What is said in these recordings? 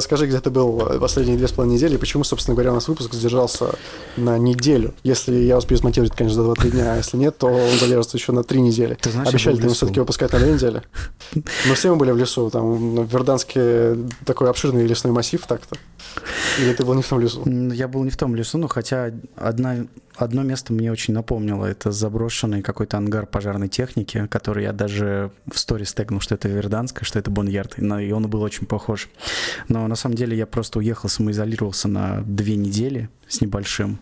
Скажи, где ты был последние 2,5 недели, и почему, собственно говоря, у нас выпуск задержался на неделю? Если я успею смонтировать, конечно, за 2-3 дня, а если нет, то он задержится еще на 3 недели. Обещали-то ему все-таки выпускать на 2 недели. Но все мы были в лесу, там, в Верданске такой обширный лесной массив так-то. Или ты был не в том лесу? Я был не в том лесу, но хотя одно место мне очень напомнило. Это заброшенный какой-то ангар пожарной техники, который я даже в сторис тегнул, что это Верданск, что это Боньярд, и он был очень похож. Но на самом деле я просто уехал, самоизолировался на 2 недели с небольшим,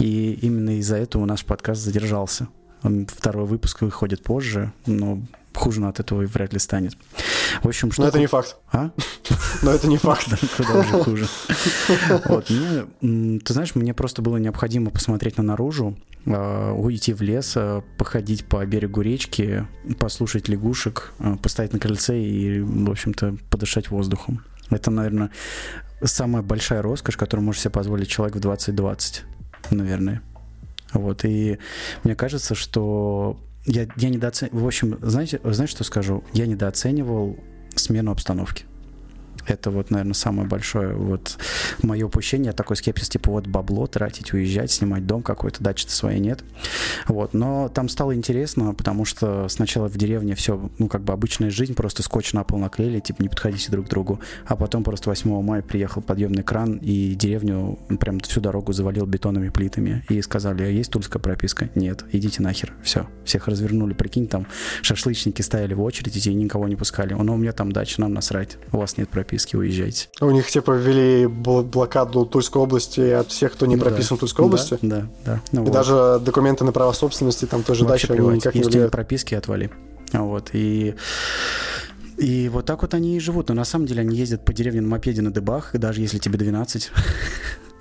и именно из-за этого наш подкаст задержался. Второй выпуск выходит позже, но хуже от этого и вряд ли станет. В общем, что... Но это не факт. А? Но это не факт. Куда уже хуже. Вот. Ты знаешь, мне просто было необходимо посмотреть наружу, уйти в лес, походить по берегу речки, послушать лягушек, постоять на крыльце и, в общем-то, подышать воздухом. Это, наверное, самая большая роскошь, которую может себе позволить человек в 2020, наверное. Вот. И мне кажется, что... Я недооценивал... В общем, знаете, что скажу? Я недооценивал смену обстановки. Это вот, наверное, самое большое вот мое упущение. Такой скепсис, типа, вот бабло тратить, уезжать, снимать дом какой-то, дачи-то своей нет. Вот, но там стало интересно, потому что сначала в деревне все, ну, как бы обычная жизнь, просто скотч на пол наклеили, типа, не подходите друг к другу. А потом просто 8 мая приехал подъемный кран, и деревню прям всю дорогу завалил бетонными плитами. И сказали, а есть тульская прописка? Нет, идите нахер, все. Всех развернули, прикинь, там шашлычники стояли в очереди, и никого не пускали. Но у меня там дача, нам насрать, у вас нет прописки. Уезжайте. У них типа ввели блокаду Тульской области от всех, кто не прописан в Тульской области. Да. Ну, и вот. Даже документы на право собственности там тоже дальше они никак не влияют. Если нет прописки, отвали. Вот. И вот так вот они и живут. Но на самом деле они ездят по деревне на мопеде на дыбах, даже если тебе 12.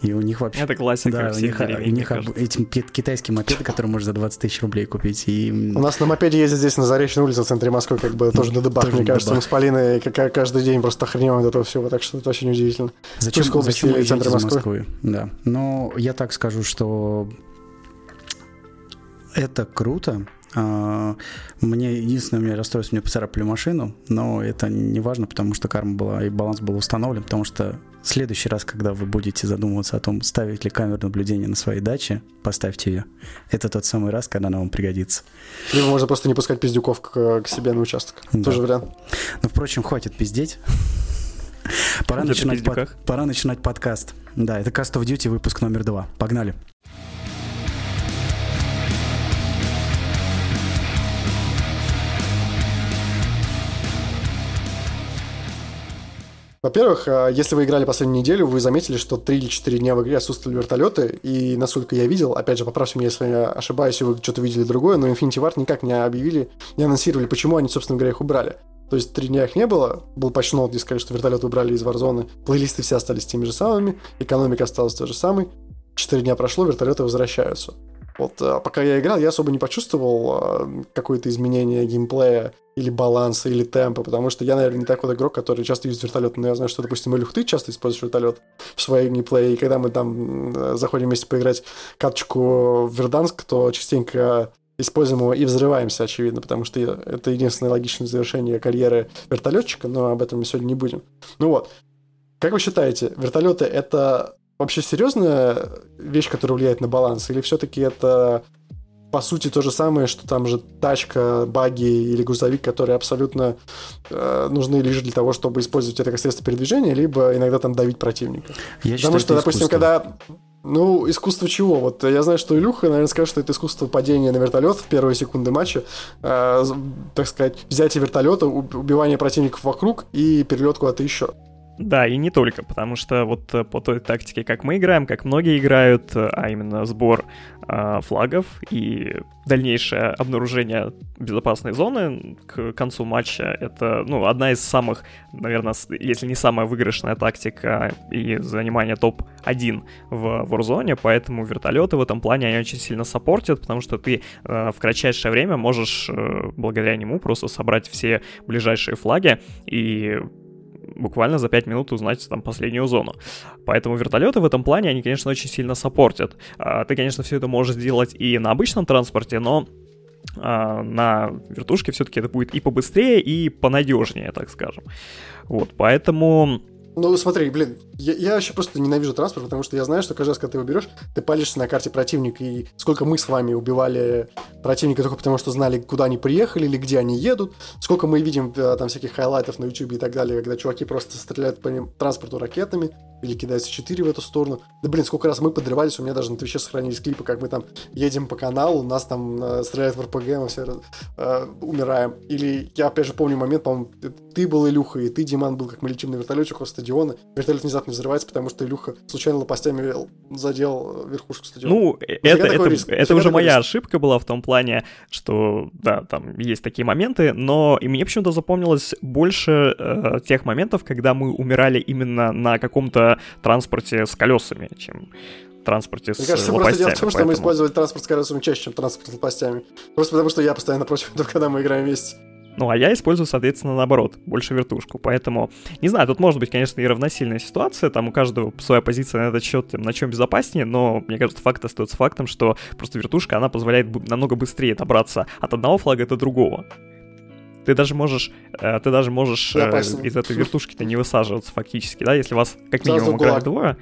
И у них вообще... Это классика, да, всех деревень, у них эти китайские мопеды, которые можно за 20 тысяч рублей купить. И... У нас на мопеде ездят здесь на Заречной улице в центре Москвы, как бы тоже на дыбах. Мне кажется, мы с Полиной каждый день просто охреневаем от этого всего, так что это очень удивительно. Зачем вы едете из Москвы? Да. Но я так скажу, что это круто. Мне единственное, меня расстройство, мне поцарапали машину, но это не важно, потому что карма была и баланс был установлен, потому что в следующий раз, когда вы будете задумываться о том, ставить ли камеру наблюдения на своей даче, поставьте ее. Это тот самый раз, когда она вам пригодится. Либо можно просто не пускать пиздюков к себе на участок. Да. Тоже вариант. Но, впрочем, хватит пиздеть. Пора начинать подкаст. Да, это Cast of Duty, выпуск номер 2. Погнали. Во-первых, если вы играли последнюю неделю, вы заметили, что 3 или 4 дня в игре отсутствовали вертолеты, и, насколько я видел, опять же, поправьте меня, если я ошибаюсь, и вы что-то видели другое, но Infinity Ward никак не объявили, не анонсировали, почему они, собственно говоря, их убрали. То есть 3 дня их не было, был патч-ноут, где сказали, что вертолеты убрали из Warzone, плейлисты все остались теми же самыми, экономика осталась той же самой, 4 дня прошло, вертолеты возвращаются. Вот, пока я играл, я особо не почувствовал какое-то изменение геймплея или баланса, или темпа, потому что я, наверное, не такой игрок, который часто использует вертолет, но я знаю, что, допустим, Илюх, ты часто используешь вертолет в своем геймплее, и когда мы там заходим вместе поиграть каточку в Верданск, то частенько используем его и взрываемся, очевидно, потому что это единственное логичное завершение карьеры вертолетчика, но об этом мы сегодня не будем. Ну вот, как вы считаете, вертолеты — это... Вообще серьезная вещь, которая влияет на баланс? Или все-таки это, по сути, то же самое, что там же тачка, багги или грузовик, которые абсолютно нужны лишь для того, чтобы использовать это как средство передвижения, либо иногда там давить противника? Я считаю, что, допустим, когда... Ну, искусство чего? Вот я знаю, что Илюха, наверное, скажет, что это искусство падения на вертолет в первые секунды матча, так сказать, взятие вертолета, убивание противников вокруг и перелет куда-то еще. Да, и не только, потому что вот по той тактике, как мы играем, как многие играют, а именно сбор флагов и дальнейшее обнаружение безопасной зоны к концу матча, это, ну, одна из самых, наверное, если не самая выигрышная тактика и занимание топ-1 в Warzone, поэтому вертолеты в этом плане они очень сильно саппортят, потому что ты в кратчайшее время можешь благодаря нему просто собрать все ближайшие флаги и... буквально за 5 минут узнать там последнюю зону. Поэтому вертолеты в этом плане, они, конечно, очень сильно саппортят. Ты, конечно, все это можешь сделать и на обычном транспорте, но на вертушке все-таки это будет и побыстрее, и понадежнее, так скажем. Вот, поэтому... Ну, смотри, блин, я вообще просто ненавижу транспорт, потому что я знаю, что каждый раз, когда ты его берешь, ты палишься на карте противника, и сколько мы с вами убивали противника только потому, что знали, куда они приехали или где они едут, сколько мы видим там всяких хайлайтов на YouTube и так далее, когда чуваки просто стреляют по ним транспорту ракетами или кидаются 4 в эту сторону. Да, блин, сколько раз мы подрывались, у меня даже на Твиче сохранились клипы, как мы там едем по каналу, нас там стреляют в РПГ, мы все умираем. Или я, опять же, помню момент, по-моему, ты был, Илюха, и ты, Диман, был, как мы летим на вертолетчик у стадиона, вертолет внезапно взрывается, потому что Илюха случайно лопастями задел верхушку стадиона. Ну, это уже моя ошибка была в том плане, что, да, там есть такие моменты, но и мне почему-то запомнилось больше тех моментов, когда мы умирали именно на каком-то транспорте с колесами, чем транспорте мне с кажется, лопастями. Мне кажется, просто дело в том, что мы использовали транспорт с колесами чаще, чем транспорт с лопастями. Просто потому, что я постоянно против этого, когда мы играем вместе. Ну, а я использую, соответственно, наоборот, больше вертушку, поэтому, не знаю, тут может быть, конечно, и равносильная ситуация, там у каждого своя позиция на этот счет, на чем безопаснее, но, мне кажется, факт остается фактом, что просто вертушка, она позволяет намного быстрее добраться от одного флага до другого. Ты даже можешь из этой вертушки-то не высаживаться фактически, да, если вас как минимум играют двое.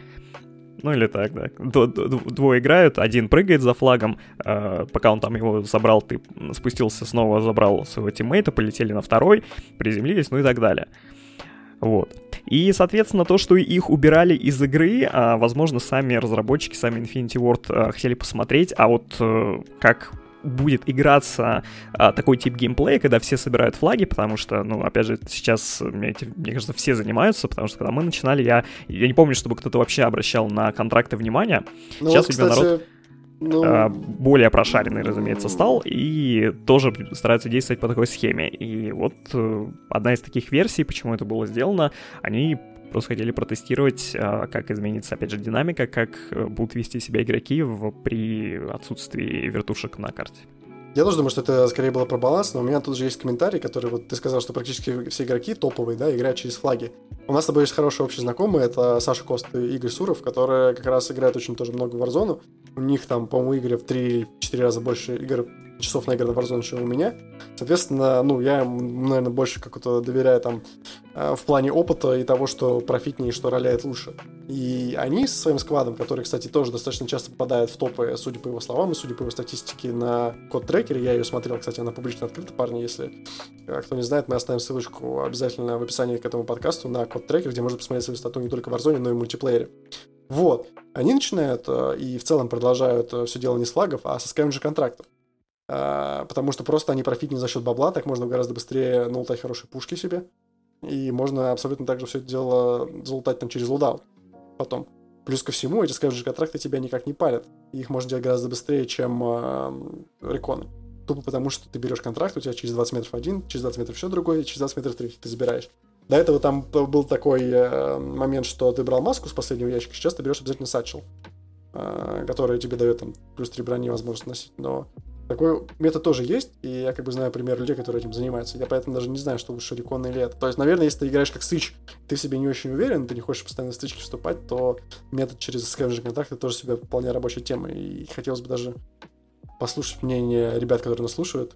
Ну или так, да. Двое играют, один прыгает за флагом, пока он там его забрал, ты спустился снова, забрал своего тиммейта, полетели на второй, приземлились, ну и так далее. Вот. И, соответственно, то, что их убирали из игры, возможно, сами разработчики, сами Infinity Ward хотели посмотреть, а вот как будет играться такой тип геймплея, когда все собирают флаги, потому что, ну, опять же, сейчас, мне кажется, все занимаются, потому что, когда мы начинали, я не помню, чтобы кто-то вообще обращал на контракты внимание. Ну, сейчас, вот, кстати, народ более прошаренный, разумеется, стал, и тоже стараются действовать по такой схеме. И вот одна из таких версий, почему это было сделано, они просто хотели протестировать, как изменится, опять же, динамика, как будут вести себя игроки при отсутствии вертушек на карте. Я тоже думаю, что это скорее было про баланс, но у меня тут же есть комментарий, который вот ты сказал, что практически все игроки топовые, да, играют через флаги. У нас с тобой есть хорошие общие знакомые, это Саша Кост и Игорь Суров, которые как раз играют очень тоже много в Warzone. У них там, по-моему, игры в 3-4 раза больше игр, часов наиграно в Warzone, чем у меня. Соответственно, ну, я, наверное, больше как-то доверяю там в плане опыта и того, что профитнее, что роляет лучше. И они со своим сквадом, который, кстати, тоже достаточно часто попадает в топы, судя по его словам и судя по его статистике на CodeTracker, я ее смотрел, кстати, она публично открыта, парни, если кто не знает, мы оставим ссылочку обязательно в описании к этому подкасту на CodeTracker, где можно посмотреть свою стату не только в Warzone, но и в мультиплеере. Вот, они начинают и в целом продолжают все дело не с флагов, а со скэмэдж-контрактов. Потому что просто они профитнее за счет бабла, так можно гораздо быстрее налутать хорошие пушки себе, и можно абсолютно так же все это дело залутать там через лутаут потом. Плюс ко всему, эти скэмэдж-контракты тебя никак не палят, и их можно делать гораздо быстрее, чем реконы. Тупо потому, что ты берешь контракт, у тебя через 20 метров один, через 20 метров еще другой, и через 20 метров третий ты забираешь. До этого там был такой момент, что ты брал маску с последнего ящика, сейчас ты берешь обязательно сатчел, который тебе дает там плюс 3 брони возможность носить, но такой метод тоже есть, и я как бы знаю пример людей, которые этим занимаются. Я поэтому даже не знаю, что лучше рекон или это. То есть, наверное, если ты играешь как сыч, ты в себе не очень уверен, ты не хочешь постоянно в стычки вступать, то метод через скэмэдж-контракты тоже себе вполне рабочая тема. И хотелось бы даже послушать мнение ребят, которые нас слушают.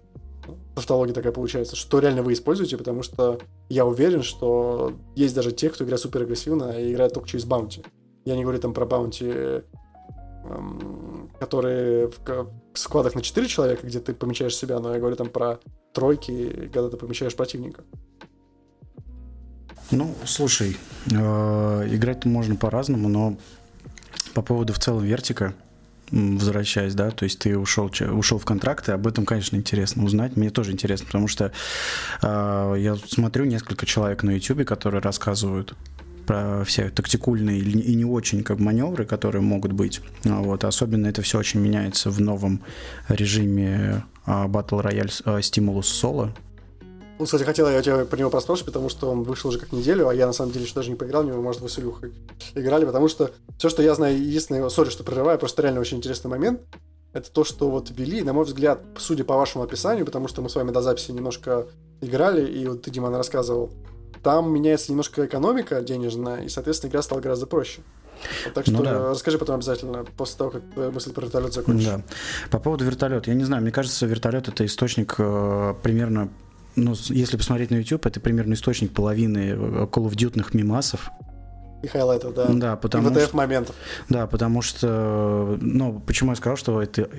Тавтология такая получается, что реально вы используете, потому что я уверен, что есть даже те, кто играет супер агрессивно и играет только через баунти. Я не говорю там про баунти, которые в складах на 4 человека, где ты помечаешь себя, но я говорю там про тройки, когда ты помечаешь противника. Ну, слушай, играть-то можно по-разному, но по поводу в целом вертика, возвращаясь, да, то есть ты ушел в контракты, об этом, конечно, интересно узнать, мне тоже интересно, потому что я смотрю несколько человек на YouTube, которые рассказывают про все тактикульные и не очень как маневры, которые могут быть. Вот. Особенно это все очень меняется в новом режиме Battle Royale Stimulus Solo. Ну, кстати, хотел я тебя про него поспрашивать, потому что он вышел уже как неделю, а я на самом деле еще даже не поиграл в него, может, вы с Илюхой играли, потому что все, что я знаю, единственное, сори, что прерываю, просто реально очень интересный момент, это то, что вот ввели, на мой взгляд, судя по вашему описанию, потому что мы с вами до записи немножко играли, и вот ты, Диман, рассказывал, там меняется немножко экономика денежная, и, соответственно, игра стала гораздо проще. Вот, так что расскажи потом обязательно, после того, как твоя мысль про вертолет закончится. Да. По поводу вертолета, я не знаю, мне кажется, вертолет — это источник примерно, ну, если посмотреть на YouTube, это примерно источник половины Call of Duty-ных мемасов. И хайлайтов, да. Да, потому и ВТФ-моментов. Да, потому что... Ну, почему я сказал, что это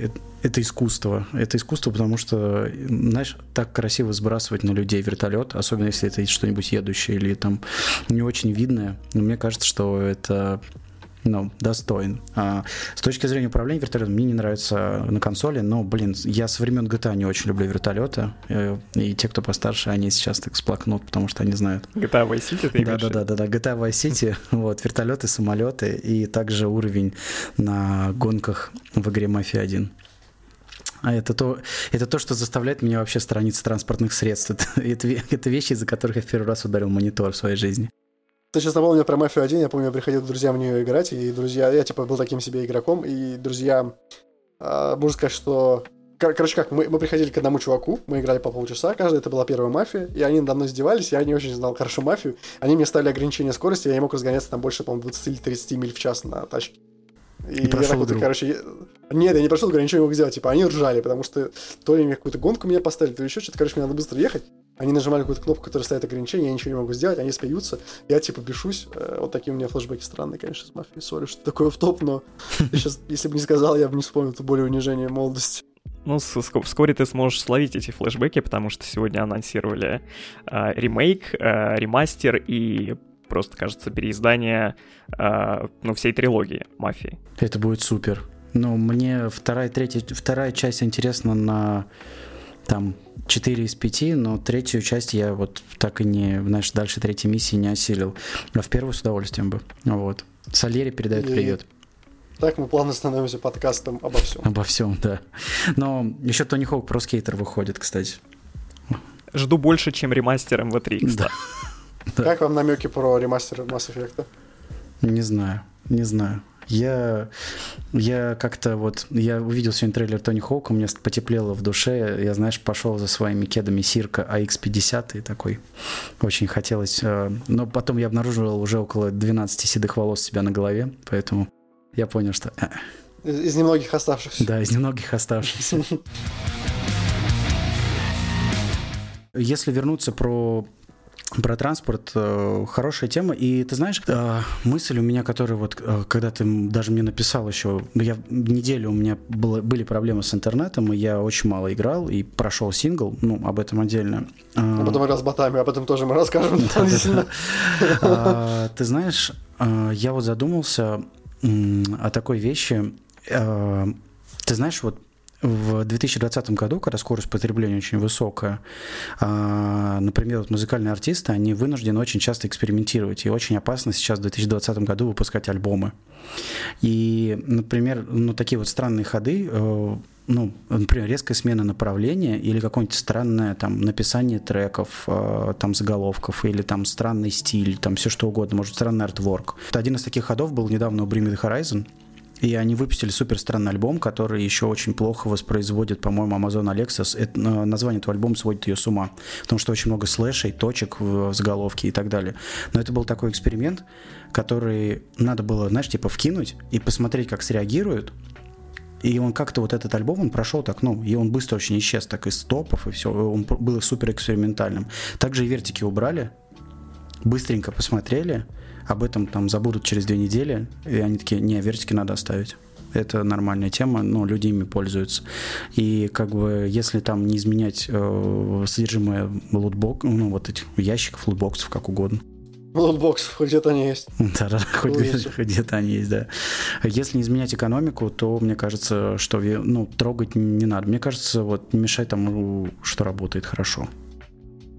искусство? Это искусство, потому что, знаешь, так красиво сбрасывать на людей вертолет, особенно если это что-нибудь едущее или там не очень видное. Но мне кажется, что это... Ну, достоин. С точки зрения управления вертолетом, мне не нравится на консоли, но, блин, я со времен GTA не очень люблю вертолеты, и те, кто постарше, они сейчас так сплакнут, потому что они знают. GTA Vice City, ты имеешь? Да-да-да, GTA Vice City, вот, вертолеты, самолеты, и также уровень на гонках в игре Mafia 1. А это то, что заставляет меня вообще сторониться транспортных средств. Это вещи, из-за которых я в первый раз ударил монитор в своей жизни. Ты сейчас напомнил про Mafia 1, я помню, я приходил к друзьям в нее играть, и друзья, я типа был таким себе игроком, и друзья, можно сказать, что... Короче, как, мы приходили к одному чуваку, мы играли по полчаса, каждая это была первая мафия, и они надо мной издевались, я не очень знал хорошо мафию, они мне ставили ограничение скорости, я не мог разгоняться там больше, по-моему, 20 или 30 миль в час на тачке. И я так вот, короче... Нет, я не прошел, говорю, ничего не мог сделать, типа, они ржали, потому что то ли какую-то гонку меня поставили, то ли еще что-то, короче, мне надо быстро ехать. Они нажимали какую-то кнопку, которая ставит ограничение, я ничего не могу сделать, они смеются, я типа бешусь. Вот такие у меня флешбеки странные, конечно, с Мафией. Сори, что такое в топ, но сейчас, если бы не сказал, я бы не вспомнил, то более унижение молодости. Ну, вскоре ты сможешь словить эти флешбеки, потому что сегодня анонсировали ремейк, ремастер и просто, кажется, переиздание всей трилогии Мафии. Это будет супер. Ну, мне вторая часть интересна на... Там 4 из 5, но третью часть я вот так и не, знаешь, дальше третьей миссии не осилил. А в первую с удовольствием бы. Вот. Сальери передает привет. Так мы плавно становимся подкастом обо всем. Обо всем, да. Но еще Тони Хоук про скейтер выходит, кстати. Жду больше, чем ремастер MV3, кстати. Да. Как вам намеки про ремастер Mass Effect? Не знаю. Я как-то вот, я увидел сегодня трейлер Тони Хоука, у меня потеплело в душе, я, знаешь, пошел за своими кедами Сирка AX50 и такой, очень хотелось, но потом я обнаружил уже около 12 седых волос себя на голове, поэтому я понял, что... Из немногих оставшихся. Да, из немногих оставшихся. Если вернуться про транспорт, хорошая тема, и ты знаешь, мысль у меня, которая вот, когда ты даже мне написал еще, неделю у меня были проблемы с интернетом, и я очень мало играл, и прошел сингл, ну, об этом отдельно. Потом играл с ботами, об этом тоже мы расскажем дополнительно. Ты знаешь, я вот задумался о такой вещи, ты знаешь, вот в 2020 году, когда скорость потребления очень высокая, например, вот музыкальные артисты, они вынуждены очень часто экспериментировать, и очень опасно сейчас в 2020 году выпускать альбомы. И, например, ну, такие вот странные ходы, ну, например, резкая смена направления или какое-нибудь странное там написание треков, там заголовков, или там странный стиль, там все что угодно, может, странный артворк. Один из таких ходов был недавно у Bring Me The Horizon, и они выпустили супер странный альбом, который еще очень плохо воспроизводит, по-моему, Amazon Alexa. Название этого альбома сводит ее с ума, потому что очень много слэшей, точек в заголовке и так далее. Но это был такой эксперимент, который надо было, знаешь, типа вкинуть и посмотреть, как среагируют. И он как-то вот этот альбом, он прошел так, ну, и он быстро очень исчез так из топов, и все, он был супер экспериментальным. Также и вертики убрали, быстренько посмотрели. Об этом там забудут через 2 недели, и они такие, не, вертики надо оставить. Это нормальная тема, но люди ими пользуются. И как бы если там не изменять содержимое лутбоксов, ну вот этих ящиков, лутбоксов, как угодно. Лутбоксов, хоть где-то они есть. Да-да, хоть где-то они есть, да. Если не изменять экономику, то мне кажется, что ну, трогать не надо. Мне кажется, вот не мешай тому, что работает хорошо.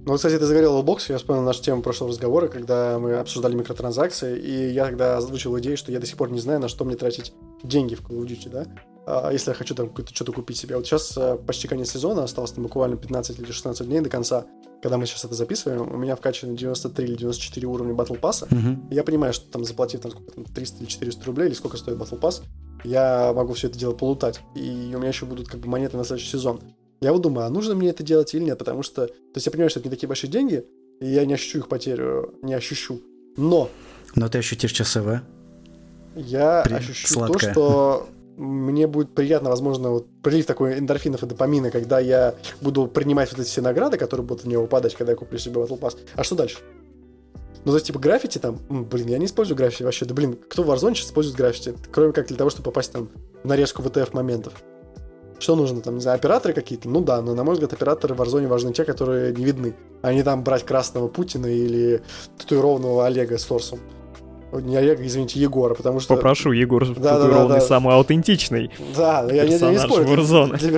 Ну, кстати, ты заговорил о боксе, я вспомнил нашу тему прошлого разговора, когда мы обсуждали микротранзакции, и я тогда озвучил идею, что я до сих пор не знаю, на что мне тратить деньги в Call of Duty, да, если я хочу там что-то купить себе. Вот сейчас почти конец сезона, осталось там буквально 15 или 16 дней до конца, когда мы сейчас это записываем, у меня вкачано 93 или 94 уровня Battle Pass'а, и я понимаю, что там заплатив там, 300 или 400 рублей, или сколько стоит Battle Pass, я могу все это дело полутать, и у меня еще будут как бы монеты на следующий сезон. Я вот думаю, а нужно мне это делать или нет, потому что... То есть я понимаю, что это не такие большие деньги, и я не ощущу их потерю, не ощущу, но... Но ты ощутишь ЧСВ? Я ощущу сладкое. То, что мне будет приятно, возможно, вот прилив такой эндорфинов и допамина, когда я буду принимать вот эти все награды, которые будут в него падать, когда я куплю себе Battle Pass. А что дальше? Ну, то есть, типа, граффити там, я не использую граффити вообще. Да, кто в Warzone сейчас использует граффити? Кроме как для того, чтобы попасть там на резку ВТФ моментов. Что нужно там, не знаю, операторы какие-то? Ну да, но, на мой взгляд, операторы в Warzone важны те, которые не видны. А не там брать красного Путина или татуированного Олега с торсом. Не Олега, извините, Егора, потому что... Попрошу, Егор татуированный самый аутентичный персонаж Warzone. Для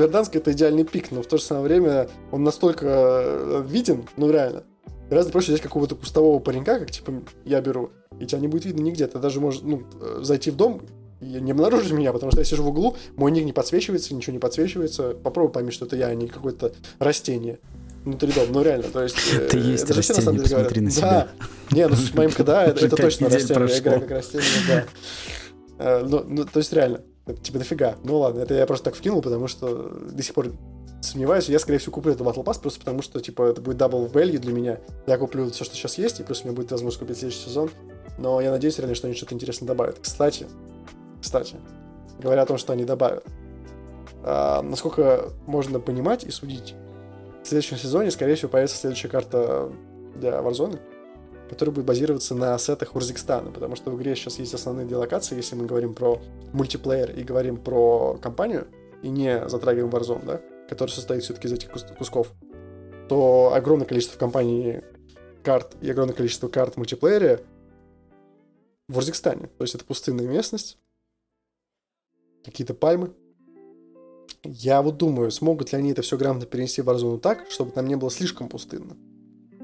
Верданска это идеальный пик, но в то же самое время он настолько виден, ну реально. Гораздо проще взять какого-то кустового паренька, как типа я беру, и тебя не будет видно нигде. Ты даже можешь зайти в дом и не обнаружить меня, потому что я сижу в углу, мой ник не подсвечивается, ничего не подсвечивается. Попробуй пойми, что это я, а не какое-то растение внутри дома. Ну реально, то есть... Ты есть растение, посмотри на себя. Да. Не, ну с моим КДА это точно растение. Я играю как растение, да. Ну, то есть реально, типа дофига. Ну ладно, это я просто так вкинул, потому что до сих пор... Сомневаюсь, я, скорее всего, куплю этот Battle Pass, просто потому что, типа, это будет double value для меня. Я куплю все, что сейчас есть, и плюс у меня будет возможность купить следующий сезон. Но я надеюсь, реально, что они что-то интересное добавят. Кстати, говоря о том, что они добавят, насколько можно понимать и судить, в следующем сезоне, скорее всего, появится следующая карта для Warzone, которая будет базироваться на сетах Урзикстана, потому что в игре сейчас есть основные две локации, если мы говорим про мультиплеер и говорим про кампанию, и не затрагиваем Warzone, да? Который состоит все-таки из этих кусков, то огромное количество в компании карт и огромное количество карт в мультиплеере в Урзикстане. То есть это пустынная местность, какие-то пальмы. Я вот думаю, смогут ли они это все грамотно перенести в Warzone так, чтобы там не было слишком пустынно,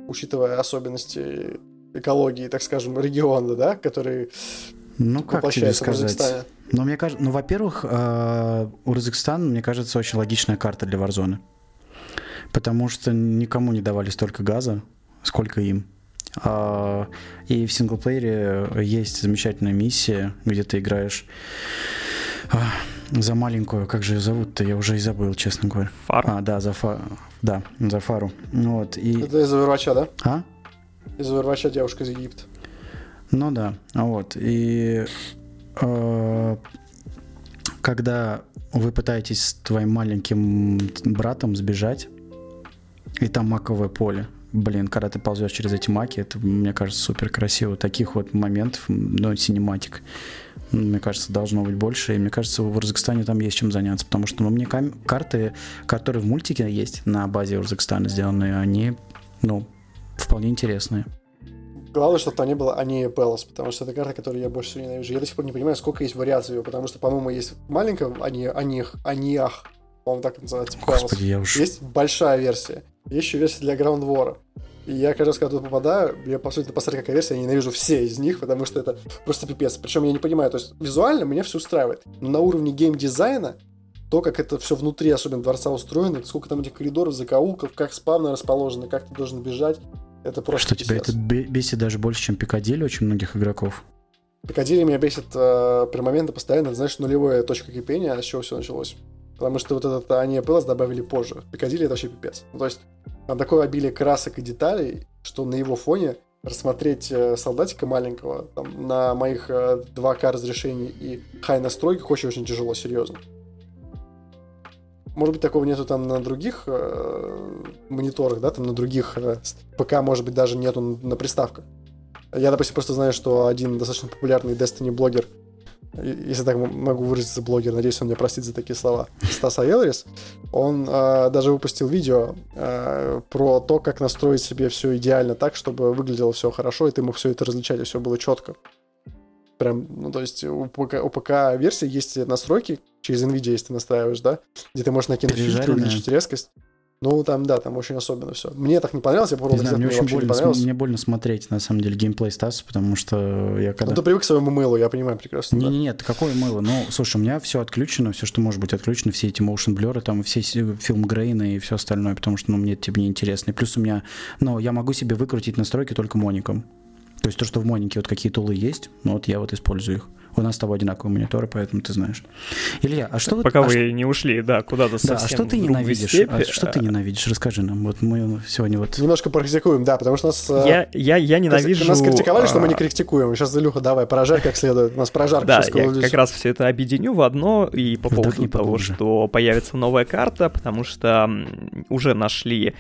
учитывая особенности экологии, так скажем, региона, да, который... Ну, как тебе сказать? Ну, мне кажется, во-первых, Урзикстан, мне кажется, очень логичная карта для Warzone. Потому что никому не давали столько газа, сколько им. И в синглплеере есть замечательная миссия, где ты играешь за маленькую, как же ее зовут-то, я уже и забыл, честно говоря. Фару? Да, за Фару. Вот, и... Это из Overwatch'а, да? А? Из Overwatch'а девушка из Египта. Ну да, вот, и когда вы пытаетесь с твоим маленьким братом сбежать, и там маковое поле, когда ты ползешь через эти маки, это, мне кажется, супер красиво, таких вот моментов, синематик, мне кажется, должно быть больше, и мне кажется, в Урзикстане там есть чем заняться, потому что мне карты, которые в мультике есть на базе Урзикстана сделаны, они, вполне интересные. Главное, чтобы там не было Анея Пелос, потому что это карта, которую я больше всего ненавижу. Я до сих пор не понимаю, сколько есть вариаций ее, потому что, по-моему, есть маленькая Аниях, по-моему, так называется, Пелос. Есть большая версия. Есть еще версия для Граундвора. И я каждый раз, когда тут попадаю, я абсолютно посмотрю, какая версия, я ненавижу все из них, потому что это просто пипец. Причем я не понимаю, то есть визуально меня все устраивает. Но на уровне геймдизайна, то, как это все внутри, особенно дворца устроено, сколько там этих коридоров, закоулков, как спавны расположены, как ты должен бежать. Это просто что, тебя это бесит даже больше, чем Пикадилли очень многих игроков? Пикадилли меня бесит при моменте постоянно, это, знаешь, нулевая точка кипения, а с чего все началось. Потому что вот этот Ания Пелос добавили позже. Пикадилли — это вообще пипец. Ну, то есть там такое обилие красок и деталей, что на его фоне рассмотреть солдатика маленького там, на моих 2К разрешений и хай-настройках очень-очень тяжело, серьезно. Может быть, такого нету там на других мониторах, да, там на других ПК, может быть, даже нету на приставках. Я, допустим, просто знаю, что один достаточно популярный Destiny блогер, если так могу выразиться, блогер, надеюсь, он меня простит за такие слова, Стас Аэлрис, он даже выпустил видео про то, как настроить себе все идеально так, чтобы выглядело все хорошо, и ты мог все это различать, и все было четко. Прям, то есть у ПК-версии есть настройки, через NVIDIA, если ты настраиваешь, да, где ты можешь накинуть фильтры, увеличить резкость. Ну, там, да, там очень особенно все. Мне так не понравилось, я попробовал, мне вообще больно, не понравилось. Мне больно смотреть, на самом деле, геймплей Стаса, потому что я когда... Ну, ты привык к своему мылу, я понимаю прекрасно. Нет, какое мыло? Ну, слушай, у меня все отключено, все, что может быть отключено, все эти моушн-блеры, там, все фильм-грейны и все остальное, потому что, мне это типа неинтересно. И плюс у меня... я могу себе выкрутить настройки только Моником. То есть то, что в Монике вот какие тулы есть, я использую их. У нас с тобой одинаковые мониторы, поэтому ты знаешь. Илья, а что... Пока вы не ушли, да, куда-то совсем... Да, а что ты ненавидишь? Что ты ненавидишь? Расскажи нам. Вот мы сегодня вот... Немножко практикуем, да, потому что нас... Я ненавижу... Нас критиковали, что мы не критикуем. Сейчас, Илюха, давай, прожарь как следует. Нас прожарка сейчас... Да, я как раз все это объединю в одно, и по поводу того, что появится новая карта, потому что уже нашли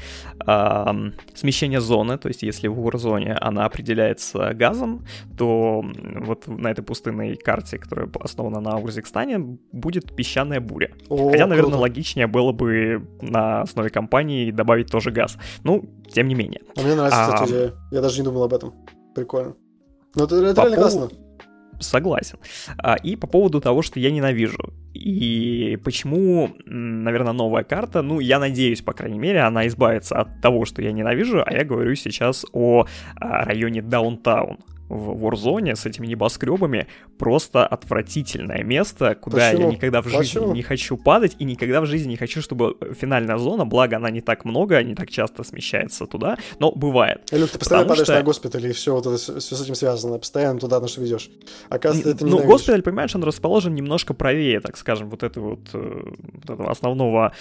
смещение зоны, то есть если в Warzone она определяется газом, то вот на этой пустынной карте, которая основана на Урзикстане, будет песчаная буря. О, хотя, наверное, круто. Логичнее было бы на основе кампании добавить тоже газ. Ну, тем не менее. А мне нравится, кстати, идея. Я даже не думал об этом. Прикольно. Ну, это реально классно. Согласен. И по поводу того, что я ненавижу. И почему, наверное, новая карта, ну, я надеюсь, по крайней мере, она избавится от того, что я ненавижу, а я говорю сейчас о районе Downtown. В Warzone с этими небоскребами просто отвратительное место, куда я никогда в жизни не хочу падать и никогда в жизни не хочу, чтобы финальная зона, благо она не так много, не так часто смещается туда, но бывает. Илюх, ты постоянно падаешь на госпиталь, и все вот это, все с этим связано, постоянно туда на что ведешь. Оказывается, это не ненавидишь. Ну, госпиталь, понимаешь, он расположен немножко правее, так скажем, вот этого основного...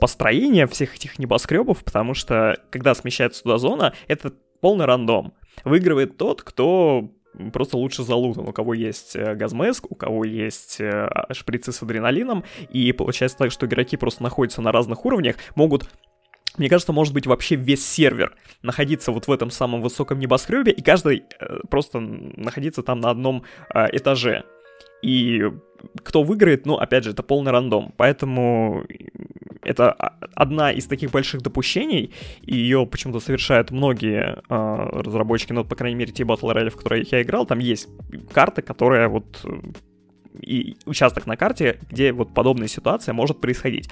построение всех этих небоскребов, потому что, когда смещается туда зона, это полный рандом. Выигрывает тот, кто просто лучше залутан, у кого есть газмэск, у кого есть шприцы с адреналином, и получается так, что игроки просто находятся на разных уровнях, могут... Мне кажется, может быть вообще весь сервер находиться вот в этом самом высоком небоскребе, и каждый просто находиться там на одном этаже. И кто выиграет, ну, опять же, это полный рандом. Поэтому это одна из таких больших допущений, и ее почему-то совершают многие разработчики, ну, по крайней мере, те батл рояли, в которых я играл, там есть карта, которая вот... и участок на карте, где вот подобная ситуация может происходить.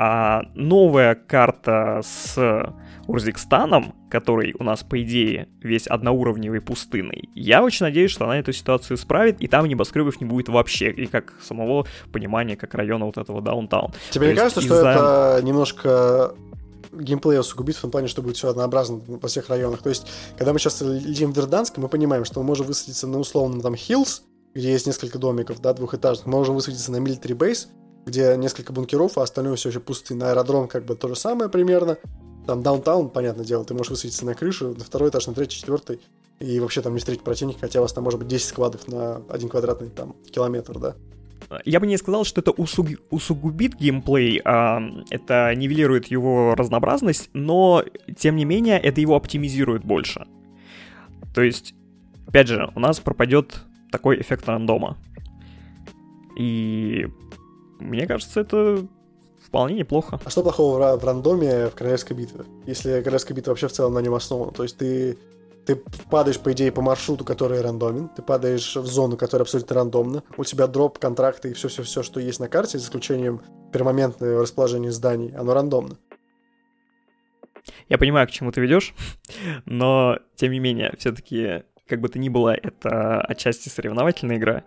А новая карта с Урзикстаном, который у нас, по идее, весь одноуровневый пустынный, я очень надеюсь, что она эту ситуацию исправит, и там небоскребов не будет вообще, и как самого понимания, как района вот этого Даунтаун. Тебе не кажется, что это немножко... геймплей усугубит в том плане, что будет все однообразно во всех районах? То есть, когда мы сейчас летим в Верданск, мы понимаем, что мы можем высадиться на условном там Хиллс, где есть несколько домиков, да, двухэтажных. Мы можем высадиться на Military Base, где несколько бункеров, а остальное все еще пустынь. На аэродром как бы то же самое примерно. Там Даунтаун, понятное дело, ты можешь высадиться на крышу, на второй этаж, на третий, четвертый, и вообще там не встретить противника, хотя у вас там может быть 10 складов на 1 квадратный там километр, да. Я бы не сказал, что это усугубит геймплей, это нивелирует его разнообразность, но, тем не менее, это его оптимизирует больше. То есть, опять же, у нас пропадет такой эффект рандома. И мне кажется, это вполне неплохо. А что плохого в рандоме в королевской битве? Если королевская битва вообще в целом на нем основана. То есть ты падаешь, по идее, по маршруту, который рандомен. Ты падаешь в зону, которая абсолютно рандомна. У тебя дроп, контракты и все-все-все, что есть на карте, за исключением пермоментного расположения зданий, оно рандомно. Я понимаю, к чему ты ведешь, но, тем не менее, все-таки... Как бы то ни было, это отчасти соревновательная игра.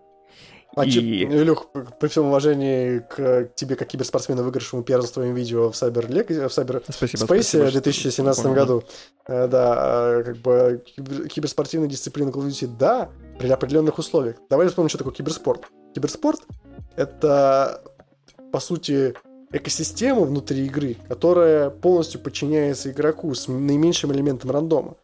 Илюх, при всем уважении к тебе, как киберспортсмену, выигравшему первенство видео в Cyberspace в 2017 году, да, как бы киберспортивная дисциплина Call of Duty, да, при определенных условиях. Давай вспомним, что такое киберспорт. Киберспорт — это, по сути, экосистема внутри игры, которая полностью подчиняется игроку с наименьшим элементом рандома.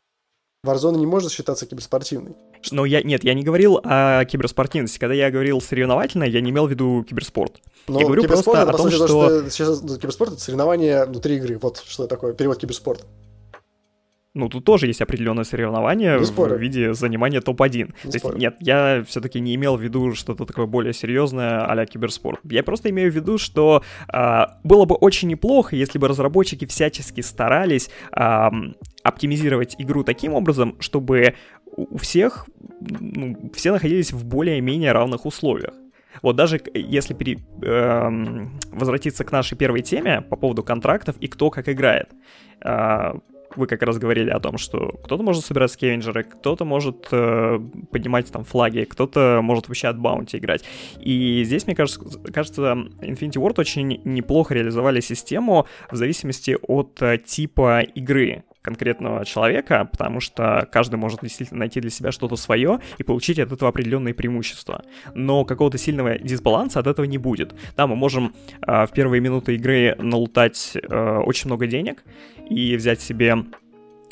Warzone не может считаться киберспортивной. Но я не говорил о киберспортивности. Когда я говорил соревновательное, я не имел в виду киберспорт. Но я говорю киберспорт, просто о том, что... Сейчас киберспорт — это соревнование внутри игры. Вот что такое перевод киберспорт. Ну, тут тоже есть определенное соревнование в виде занимания топ-1. То есть, нет, я все-таки не имел в виду что-то такое более серьезное а-ля киберспорт. Я просто имею в виду, что было бы очень неплохо, если бы разработчики всячески старались оптимизировать игру таким образом, чтобы у всех, ну, все находились в более-менее равных условиях. Вот даже если возвратиться к нашей первой теме по поводу контрактов и кто как играет. Вы как раз говорили о том, что кто-то может собирать скейвенджеры, кто-то может поднимать там флаги, кто-то может вообще от баунти играть. И здесь, мне кажется, Infinity Ward очень неплохо реализовали систему в зависимости от типа игры. конкретного человека, потому что каждый может действительно найти для себя что-то свое и получить от этого определенные преимущества. Но какого-то сильного дисбаланса от этого не будет. Да, мы можем в первые минуты игры налутать очень много денег и взять себе,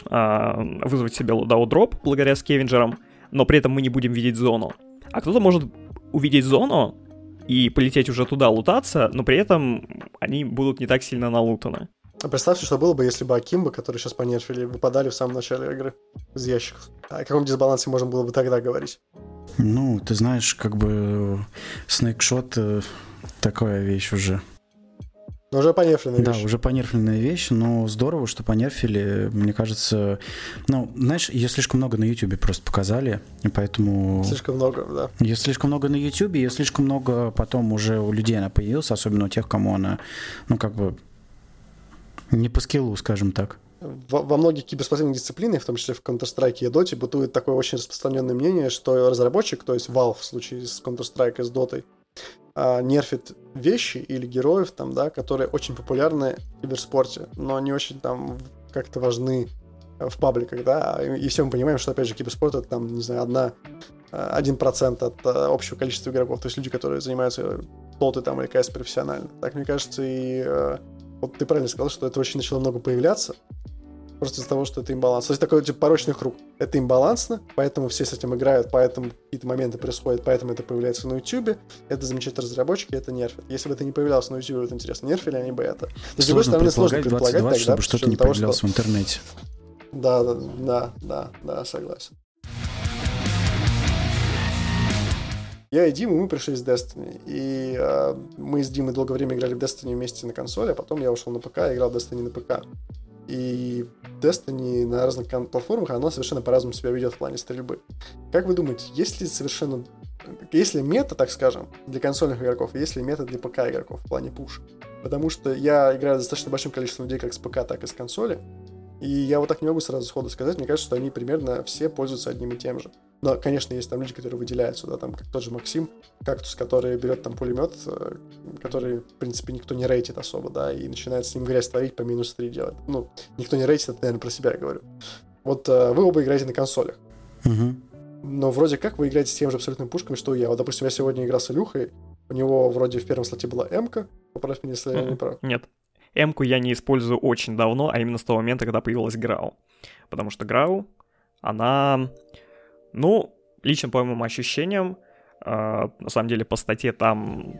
вызвать себе лоудроп благодаря скевенджерам, но при этом мы не будем видеть зону. А кто-то может увидеть зону и полететь уже туда лутаться, но при этом они будут не так сильно налутаны. А представьте, что было бы, если бы Акимбы, которые сейчас понерфили, выпадали в самом начале игры из ящиков. О каком дисбалансе можно было бы тогда говорить? Ну, ты знаешь, как бы снэкшот такая вещь уже. Но уже понерфленная вещь. Да, уже понерфленная вещь, но здорово, что понерфили. Мне кажется, ну, знаешь, ее слишком много на YouTube просто показали, и поэтому... Слишком много, да. Ее слишком много на YouTube, ее слишком много потом уже у людей она появилась, особенно у тех, кому она, ну, как бы не по скиллу, скажем так. Во многих киберспортивных дисциплинах, в том числе в Counter-Strike и Доте, бытует такое очень распространенное мнение, что разработчик, то есть Valve в случае с Counter-Strike и с Дотой, нерфит вещи или героев, там, да, которые очень популярны в киберспорте, но не очень там как-то важны в пабликах, да, и все мы понимаем, что, опять же, киберспорт — это, там, не знаю, 1% от общего количества игроков, то есть люди, которые занимаются Дотой там или КС профессионально. Так, мне кажется, и вот ты правильно сказал, что это очень начало много появляться, просто из-за того, что это имбаланс. То есть такой типа порочный круг. Это имбалансно, поэтому все с этим играют, поэтому какие-то моменты происходят, поэтому это появляется на Ютубе. Это замечают разработчики, это нерфит. Если бы это не появлялось на Ютубе, это интересно, нерфили они бы это. С другой стороны, сложно предполагать, тогда, чтобы что-то не появлялось в интернете. Да, согласен. Я и Дима, мы пришли из Destiny, и мы с Димой долгое время играли в Destiny вместе на консоли, а потом я ушел на ПК, играл в Destiny на ПК. И Destiny на разных платформах, она совершенно по-разному себя ведет в плане стрельбы. Как вы думаете, есть ли мета, так скажем, для консольных игроков, и есть ли мета для ПК игроков в плане пуш? Потому что я играю достаточно большим количеством людей как с ПК, так и с консоли, и я вот так не могу сразу сходу сказать, мне кажется, что они примерно все пользуются одним и тем же. Но, конечно, есть там люди, которые выделяются, да, там, как тот же Максим Кактус, который берет там пулемет, который, в принципе, никто не рейтит особо, да, и начинает с ним грязь творить, по минус 3 делать. Ну, никто не рейтит, это, наверное, про себя я говорю. Вот вы оба играете на консолях. Угу. Но вроде как вы играете с тем же абсолютными пушками, что и я. Вот, допустим, я сегодня играл с Илюхой, у него вроде в первом слоте была М-ка, поправь меня, если я не прав. Нет. М-ку я не использую очень давно, а именно с того момента, когда появилась Grau. Потому что Grau, она, ну, лично по моим ощущениям, на самом деле по статье там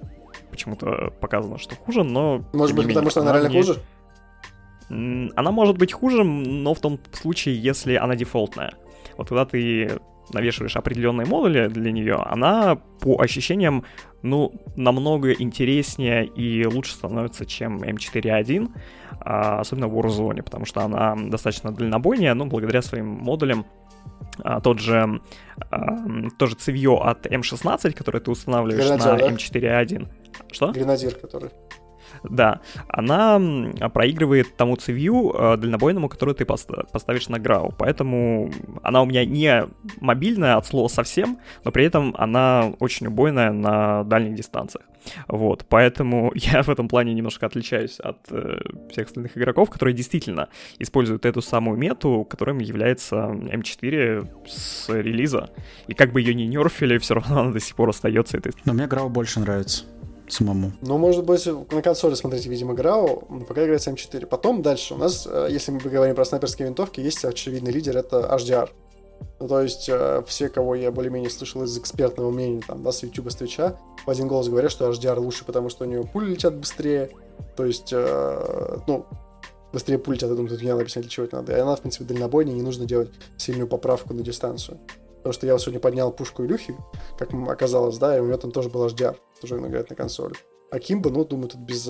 почему-то показано, что хуже, но... Может быть, потому что она реально хуже? Она может быть хуже, но в том случае, если она дефолтная. Вот когда ты навешиваешь определенные модули для нее, она по ощущениям, ну, намного интереснее и лучше становится, чем M4A1, особенно в Warzone, потому что она достаточно дальнобойнее, но благодаря своим модулям. Тоже цевьё от М16, которое ты устанавливаешь на М4А1. Что? Гренадир, который. Да, она проигрывает тому цевью дальнобойному, который ты поставишь на Grau. Поэтому она у меня не мобильная от слова совсем, но при этом она очень убойная на дальних дистанциях. Вот, поэтому я в этом плане немножко отличаюсь от всех остальных игроков, которые действительно используют эту самую мету, которым является М4 с релиза. И как бы ее ни нерфили, все равно она до сих пор остается этой. Но мне Grau больше нравится самому. Ну, может быть, на консоли смотрите, видимо, Grau, пока играется М4. Потом дальше у нас, если мы поговорим про снайперские винтовки, есть очевидный лидер, это HDR. Ну, то есть все, кого я более-менее слышал из экспертного мнения, там, да, с YouTube, с Twitch, в один голос говорят, что HDR лучше, потому что у него пули летят быстрее, то есть, быстрее пули летят, я думаю, тут не надо объяснять, для чего это надо. И она, в принципе, дальнобойнее, не нужно делать сильную поправку на дистанцию. Потому что я вот сегодня поднял пушку Илюхи, как оказалось, да, и у него там тоже был HDR, тоже он играет на консоли. А Акимба, ну, думаю, тут без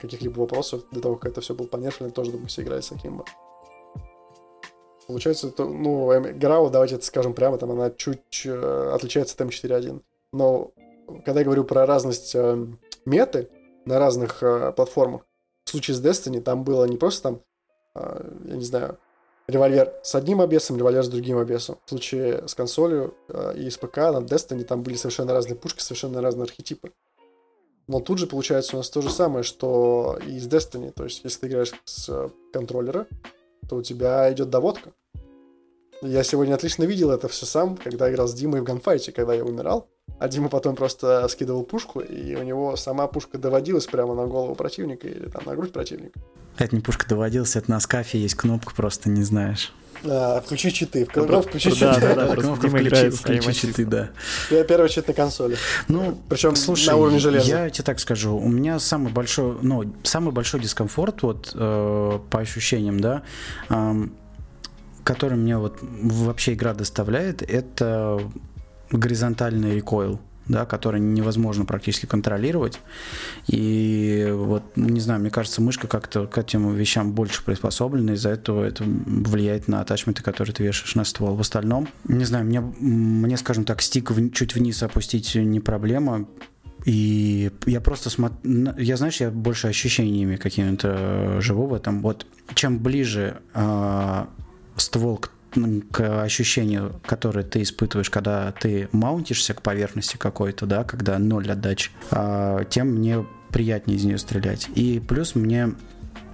каких-либо вопросов, до того, как это все было понерфлено, тоже, думаю, все играли с Акимба. Получается, Grau, давайте это скажем прямо, там она чуть отличается от М4.1. Но когда я говорю про разность меты на разных платформах, в случае с Destiny там было не просто там, я не знаю, револьвер с одним обвесом, револьвер с другим обвесом. В случае с консолью и с ПК на Destiny там были совершенно разные пушки, совершенно разные архетипы. Но тут же получается у нас то же самое, что и с Destiny. То есть, если ты играешь с контроллера, то у тебя идет доводка. Я сегодня отлично видел это все сам, когда играл с Димой в ганфайте, когда я умирал. А Дима потом просто скидывал пушку, и у него сама пушка доводилась прямо на голову противника или там на грудь противника. Это не пушка доводилась, это на скафе есть кнопка, просто не знаешь. Включи читы. Да, кнопка включи читы, да. Первый чит на консоли. Ну, причем слушай, на уровне железа. Я тебе так скажу, у меня самый большой дискомфорт вот по ощущениям, да, который мне вот вообще игра доставляет, это горизонтальный рекойл, да, который невозможно практически контролировать. И вот, не знаю, мне кажется, мышка как-то к этим вещам больше приспособлена, из-за этого это влияет на атачменты, которые ты вешаешь на ствол. В остальном, не знаю, мне скажем так, стик чуть вниз опустить не проблема. И я просто я больше ощущениями какими-то живу в этом. Вот чем ближе ствол к ощущению, которое ты испытываешь, когда ты маунтишься к поверхности какой-то, да, когда ноль отдач, тем мне приятнее из нее стрелять. И плюс мне,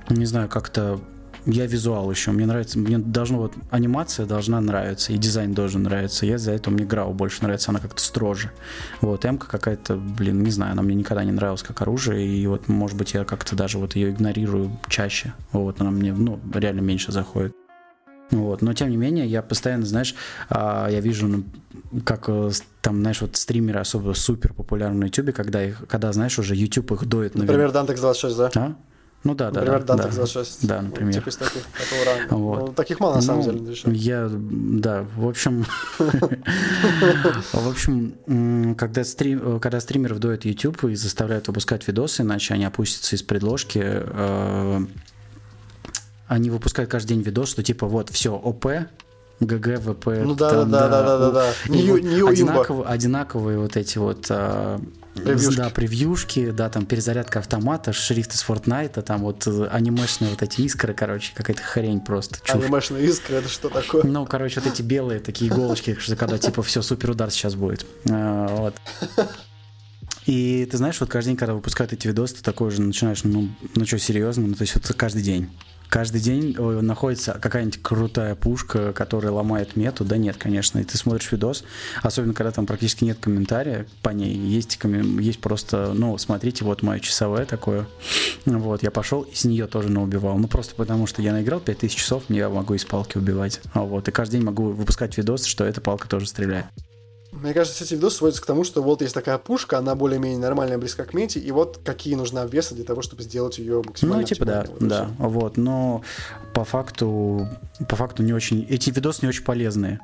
не знаю, как-то я визуал еще, мне нравится, мне должно вот анимация должна нравиться, и дизайн должен нравиться, я из-за этого мне Grau больше нравится, она как-то строже. Вот, М-ка какая-то, блин, не знаю, она мне никогда не нравилась как оружие, и вот, может быть, я как-то даже вот ее игнорирую чаще, вот, она мне, реально меньше заходит. Вот. Но тем не менее, я постоянно, знаешь, я вижу, как там, знаешь, вот стримеры особо супер популярны на YouTube, когда, знаешь, уже YouTube их доит. Например, Дантекс 26, да? А? Ну да, например, да. Например, Дантекс 26. Да, например. Типа из таких, этого ранга. Вот. Ну, таких мало, на самом деле. В общем, когда стримеров доит YouTube и заставляют выпускать видосы, иначе они опустятся из предложки, они выпускают каждый день видос, что типа вот все ОП, ГГ, ВП. Ну да. Одинаковые вот эти вот превьюшки. Да, превьюшки, да, там перезарядка автомата, шрифт из Фортнайта, там вот анимешные вот эти искры, короче, какая-то хрень просто. Чушь. Анимешные искры, это что такое? Ну, короче, вот эти белые такие иголочки, когда типа все, супер удар сейчас будет. Вот. И ты знаешь, вот каждый день, когда выпускают эти видосы, ты такой же начинаешь, что, серьезно? То есть вот каждый день. Каждый день находится какая-нибудь крутая пушка, которая ломает мету. Да нет, конечно. И ты смотришь видос, особенно когда там практически нет комментария по ней. Есть просто, смотрите, вот мое часовое такое. Вот, я пошел и с нее тоже наубивал. Просто потому, что я наиграл 5000 часов, я могу из палки убивать. Вот, и каждый день могу выпускать видос, что эта палка тоже стреляет. Мне кажется, эти видосы сводятся к тому, что вот есть такая пушка, она более-менее нормальная, близка к мете, и вот какие нужны обвесы для того, чтобы сделать ее максимально... да, вот, но по факту не очень... Эти видосы не очень полезные.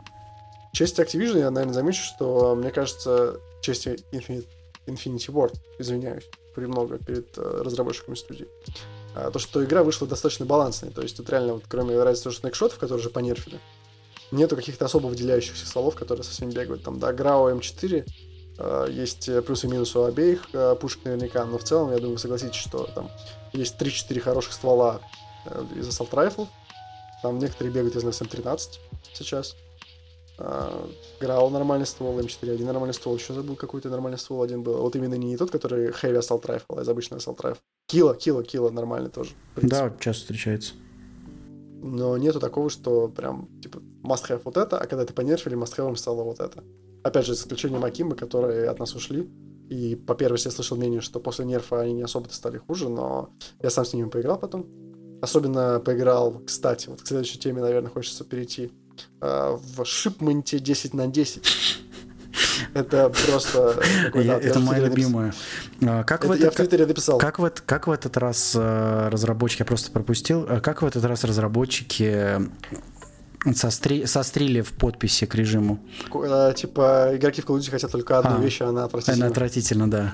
В части Activision я, наверное, замечу, что, мне кажется, в части Infinity Ward, извиняюсь, премного перед разработчиками студии, то, что игра вышла достаточно балансной, то есть тут реально, вот, кроме разницы снэкшотов, которые же понерфили, нету каких-то особо выделяющихся стволов, которые со всеми бегают. Там, да, Grau М4, есть плюсы и минусы у обеих пушек наверняка, но в целом, я думаю, согласитесь, что там есть 3-4 хороших ствола из Assault Rifle. Там некоторые бегают из М13 сейчас. Grau нормальный ствол, М4A1 нормальный ствол, еще забыл, какой-то нормальный ствол один был. Вот именно не тот, который Heavy Assault Rifle, а из обычного Assault Rifle. Килла нормальный тоже. Да, часто встречается. Но нету такого, что прям, типа, must-have вот это, а когда ты понерфили, must-have'ом стало вот это. Опять же, с исключением Акимы, которые от нас ушли, и, по-первых, я слышал мнение, что после нерфа они не особо-то стали хуже, но я сам с ними поиграл потом. Особенно поиграл, кстати, вот к следующей теме, наверное, хочется перейти, в шипменте 10/10. Это просто... Это моя любимая. Я в Твиттере написал. Как в этот раз разработчики... Я просто пропустил. Как в этот раз разработчики сострили в подписи к режиму? Типа, игроки в Call of Duty хотят только одну вещь, а она отвратительна. Она отвратительна, да.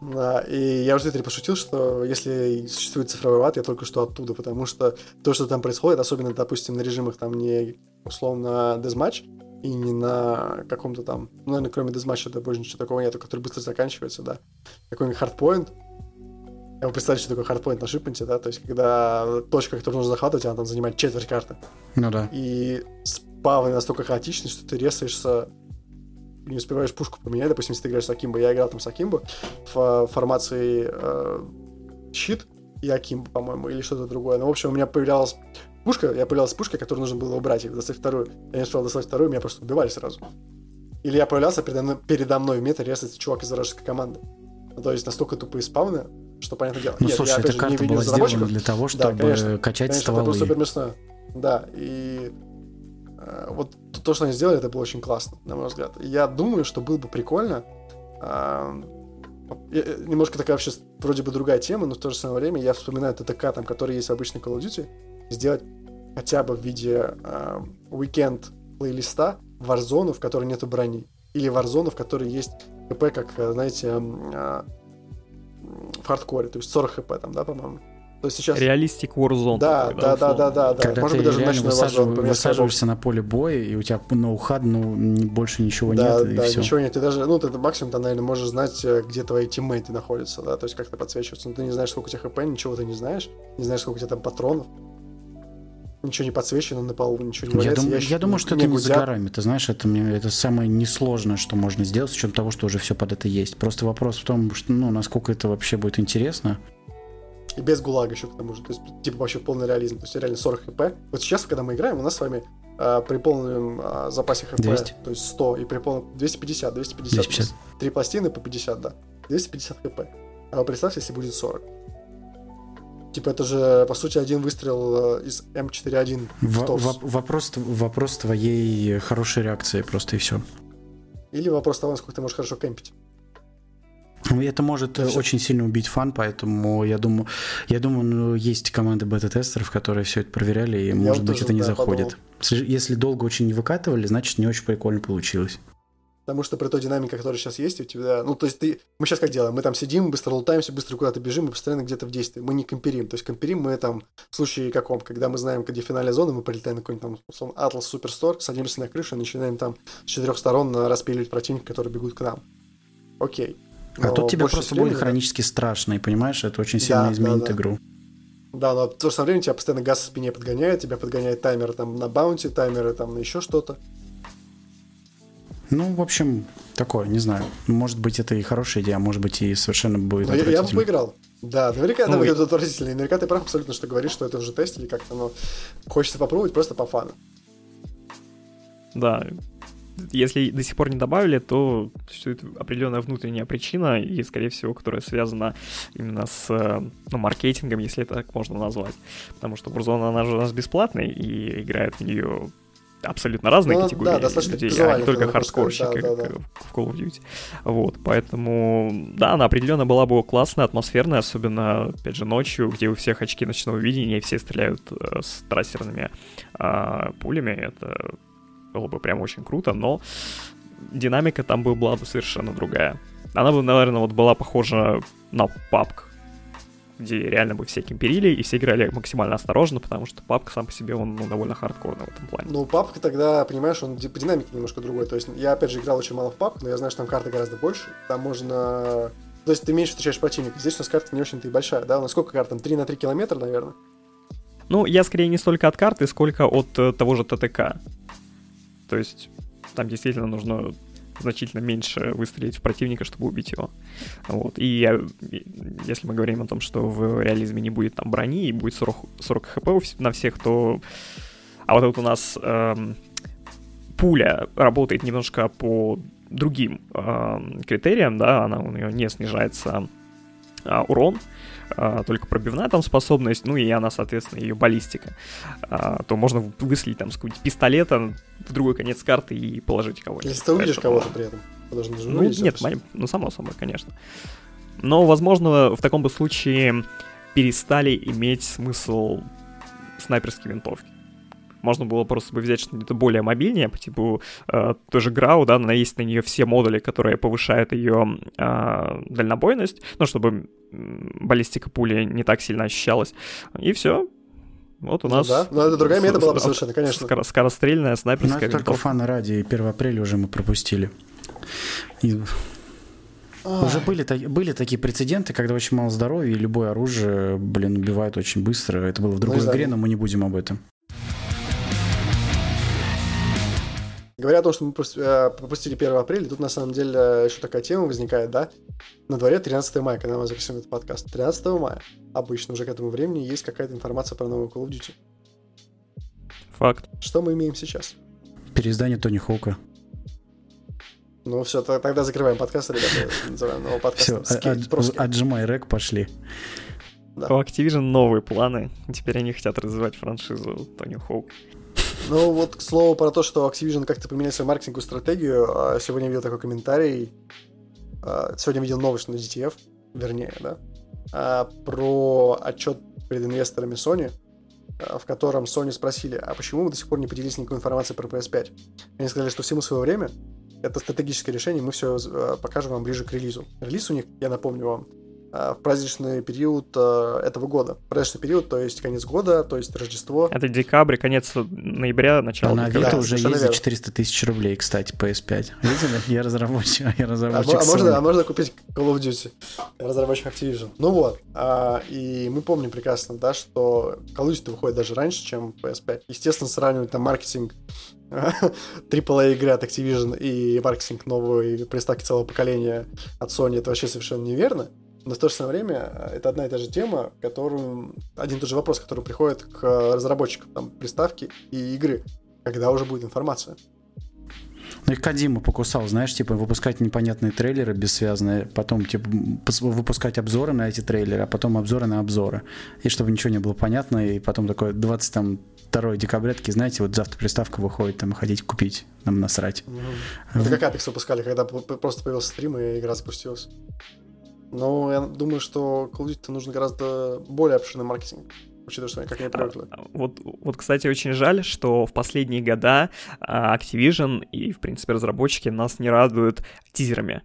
Да, и я уже в Твиттере пошутил, что если существует цифровой ад, я только что оттуда, потому что то, что там происходит, особенно, допустим, на режимах там не условно Deathmatch, и не на каком-то там... наверное, кроме дезматча, да, больше ничего такого нету, который быстро заканчивается, да. Какой-нибудь хардпоинт. Я вам представляю, что такое хардпоинт на шипменте, да, то есть когда точка, которую нужно захватывать, она там занимает четверть карты. Ну да. И спавны настолько хаотичны, что ты ресаешься, не успеваешь пушку поменять. Допустим, если ты играешь с Акимбо, я играл там с Акимбо в формации щит и Акимбо, по-моему, или что-то другое. Ну, в общем, у меня появлялась пушка, я появлялась пушка, которую нужно было убрать, их достать вторую. Я не успел достать вторую, меня просто убивали сразу. Или я появлялся, передо мной в метре резается чувак из вражеской команды. Ну, то есть настолько тупые спавны, что, понятное дело... Ну, я, слушай, эта карта была сделана для того, чтобы качать стволы. Да, конечно, это было супер мясно. Да, и вот то, что они сделали, это было очень классно, на мой взгляд. Я думаю, что было бы прикольно... Немножко такая вообще вроде бы другая тема, но в то же самое время я вспоминаю ТТК, там, который есть в обычной Call of Duty, сделать хотя бы в виде уикенд плейлиста Warzone, в которой нету брони, или Warzone, в которой есть ХП, как, знаете, в хардкоре, то есть 40 ХП там, да, по-моему. То есть сейчас... Реалистик Warzone. Да. Когда может ты быть, даже ночной Warzone, высаживаешься на поле боя, и у тебя ноу-хад, ну, больше ничего нет, и все. Ничего нет. Ты даже, ну, ты максимум, ты, наверное, можешь знать, где твои тиммейты находятся, да, то есть как-то подсвечиваются. Но ты не знаешь, сколько у тебя ХП, ничего ты не знаешь, сколько у тебя там патронов. Ничего не подсвечено, на полу ничего не валяется. Я думаю, что это не за горами. Ты знаешь, это самое несложное, что можно сделать, с учетом того, что уже все под это есть. Просто вопрос в том, что, ну, насколько это вообще будет интересно. И без ГУЛАГа еще, к тому же. То есть, типа, вообще полный реализм. То есть, реально 40 хп. Вот сейчас, когда мы играем, у нас с вами при полном запасе хп, 200. То есть 100, и при полном... 250. 3 пластины по 50, да. 250 хп. А вы представьте, если будет 40. Типа, это же, по сути, один выстрел из М4А1 в ТОВС. Вопрос твоей хорошей реакции просто, и все. Или вопрос того, насколько ты можешь хорошо кемпить. И это может очень сильно убить фан, поэтому я думаю, ну, есть команды бета-тестеров, которые все это проверяли, и, может быть, это не заходит. Подумал. Если долго очень не выкатывали, значит, не очень прикольно получилось. Потому что при той динамике, которая сейчас есть, у тебя... Ну, то есть мы сейчас как делаем? Мы там сидим, быстро лутаемся, быстро куда-то бежим, мы постоянно где-то в действии. Мы не комперим. То есть комперим мы там в случае каком? Когда мы знаем, где финальная зона, мы прилетаем на какой-нибудь там Atlas Суперстор, садимся на крышу и начинаем там с 4 сторон распиливать противника, которые бегут к нам. Окей. А тут тебе просто будет хронически страшно, и понимаешь, это очень сильно изменит игру. Да, но в то же время тебя постоянно газ в спине подгоняет, тебя подгоняет таймер там на баунти, таймеры там на еще что-то. Ну, в общем, такое, не знаю. Может быть, это и хорошая идея, может быть, и совершенно будет отвратительно. Я бы поиграл. Да, наверняка это будет отвратительно. И наверняка ты прав абсолютно, что говоришь, что это уже тестили как-то, но хочется попробовать просто по фану. Да. Если до сих пор не добавили, то существует определенная внутренняя причина, и, скорее всего, которая связана именно с, ну, маркетингом, если это так можно назвать. Потому что Warzone, она же у нас бесплатная, и играют в нее абсолютно разные категории людей, а не только хардкорщики, как в Call of Duty. Вот, поэтому, да, она определенно была бы классная, атмосферная, особенно, опять же, ночью, где у всех очки ночного видения, и все стреляют с трассерными пулями. Это... было бы прям очень круто, но динамика там бы была бы совершенно другая. Она бы, наверное, вот была похожа на PUBG, где реально бы все кемперили и все играли максимально осторожно, потому что PUBG сам по себе, он, ну, довольно хардкорный в этом плане. Ну, PUBG тогда, понимаешь, он по динамике немножко другой. То есть я, опять же, играл очень мало в PUBG, но я знаю, что там карты гораздо больше. Там можно... То есть ты меньше встречаешь противника. Здесь у нас карта не очень-то и большая, да? У нас сколько карт? Там 3 на 3 километра, наверное? Ну, я скорее не столько от карты, сколько от того же ТТК. То есть там действительно нужно значительно меньше выстрелить в противника, чтобы убить его. Вот. И если мы говорим о том, что в реализме не будет там брони и будет 40 хп на всех, то... А вот у нас пуля работает немножко по другим критериям, да, она у нее не снижается урон, только пробивная там способность, ну и она, соответственно, ее баллистика, то можно выстрелить там с какого-нибудь пистолета в другой конец карты и положить кого-нибудь. Если ты увидишь кого-то при этом, ты должен даже увидеть. Нет, ну само собой, конечно. Но, возможно, в таком бы случае перестали иметь смысл снайперские винтовки. Можно было просто бы взять что-то более мобильнее, по типу той же Grau, да, но есть на нее все модули, которые повышают ее дальнобойность, ну, чтобы баллистика пули не так сильно ощущалась, и все. Вот у нас... Да, но это другая мета была бы совершенно, конечно. Скорострельная, снайперская. У нас только фана ради, и 1 апреля уже мы пропустили. И... Уже были такие прецеденты, когда очень мало здоровья, и любое оружие, блин, убивает очень быстро. Это было в другой игре, но мы не будем об этом. Говоря о том, что мы пропустили 1 апреля, тут на самом деле еще такая тема возникает, да? На дворе 13 мая, когда мы записываем этот подкаст. 13 мая обычно уже к этому времени есть какая-то информация про новую Call of Duty. Факт. Что мы имеем сейчас? Переиздание Тони Хоука. Ну все, тогда закрываем подкаст, ребята. Называем нового подкаста. Все, отжимай рэк, пошли. Да. У Activision новые планы. Теперь они хотят развивать франшизу Тони Хоук. Ну вот, к слову, про то, что Activision как-то поменяет свою маркетинговую стратегию. Сегодня видел такой комментарий. Сегодня видел новость на DTF, вернее, да, про отчет перед инвесторами Sony, в котором Sony спросили, а почему вы до сих пор не поделились никакой информацией про PS5? Они сказали, что всему свое время, это стратегическое решение, мы все покажем вам ближе к релизу. Релиз у них, я напомню вам, в праздничный период этого года. Праздничный период, то есть конец года, то есть Рождество. Это декабрь, конец ноября, начало декабря. На Авито уже есть за 400 тысяч рублей, кстати, PS5. Видели? Я разработчик. А можно купить Call of Duty. Разработчик Activision. Ну вот. И мы помним прекрасно, да, что Call of Duty выходит даже раньше, чем PS5. Естественно, сравнивать там маркетинг AAA игры от Activision и маркетинг новой приставки целого поколения от Sony, это вообще совершенно неверно. Но в то же самое время это одна и та же тема, которую, один и тот же вопрос, который приходит к разработчикам там, приставки и игры, когда уже будет информация. Ну и Кодзима покусал, знаешь, типа выпускать непонятные трейлеры бессвязные, потом типа выпускать обзоры на эти трейлеры, а потом обзоры на обзоры, и чтобы ничего не было понятно, и потом такое 22 декабря, такие, знаете, вот завтра приставка выходит, там, хотите купить, нам насрать. Это как Apex выпускали, когда просто появился стрим, и игра запустилась. Но я думаю, что Call of Duty нужен гораздо более обширный маркетинг, учитывая, что они как не привыкли. Вот, кстати, очень жаль, что в последние года Activision и, в принципе, разработчики нас не радуют тизерами,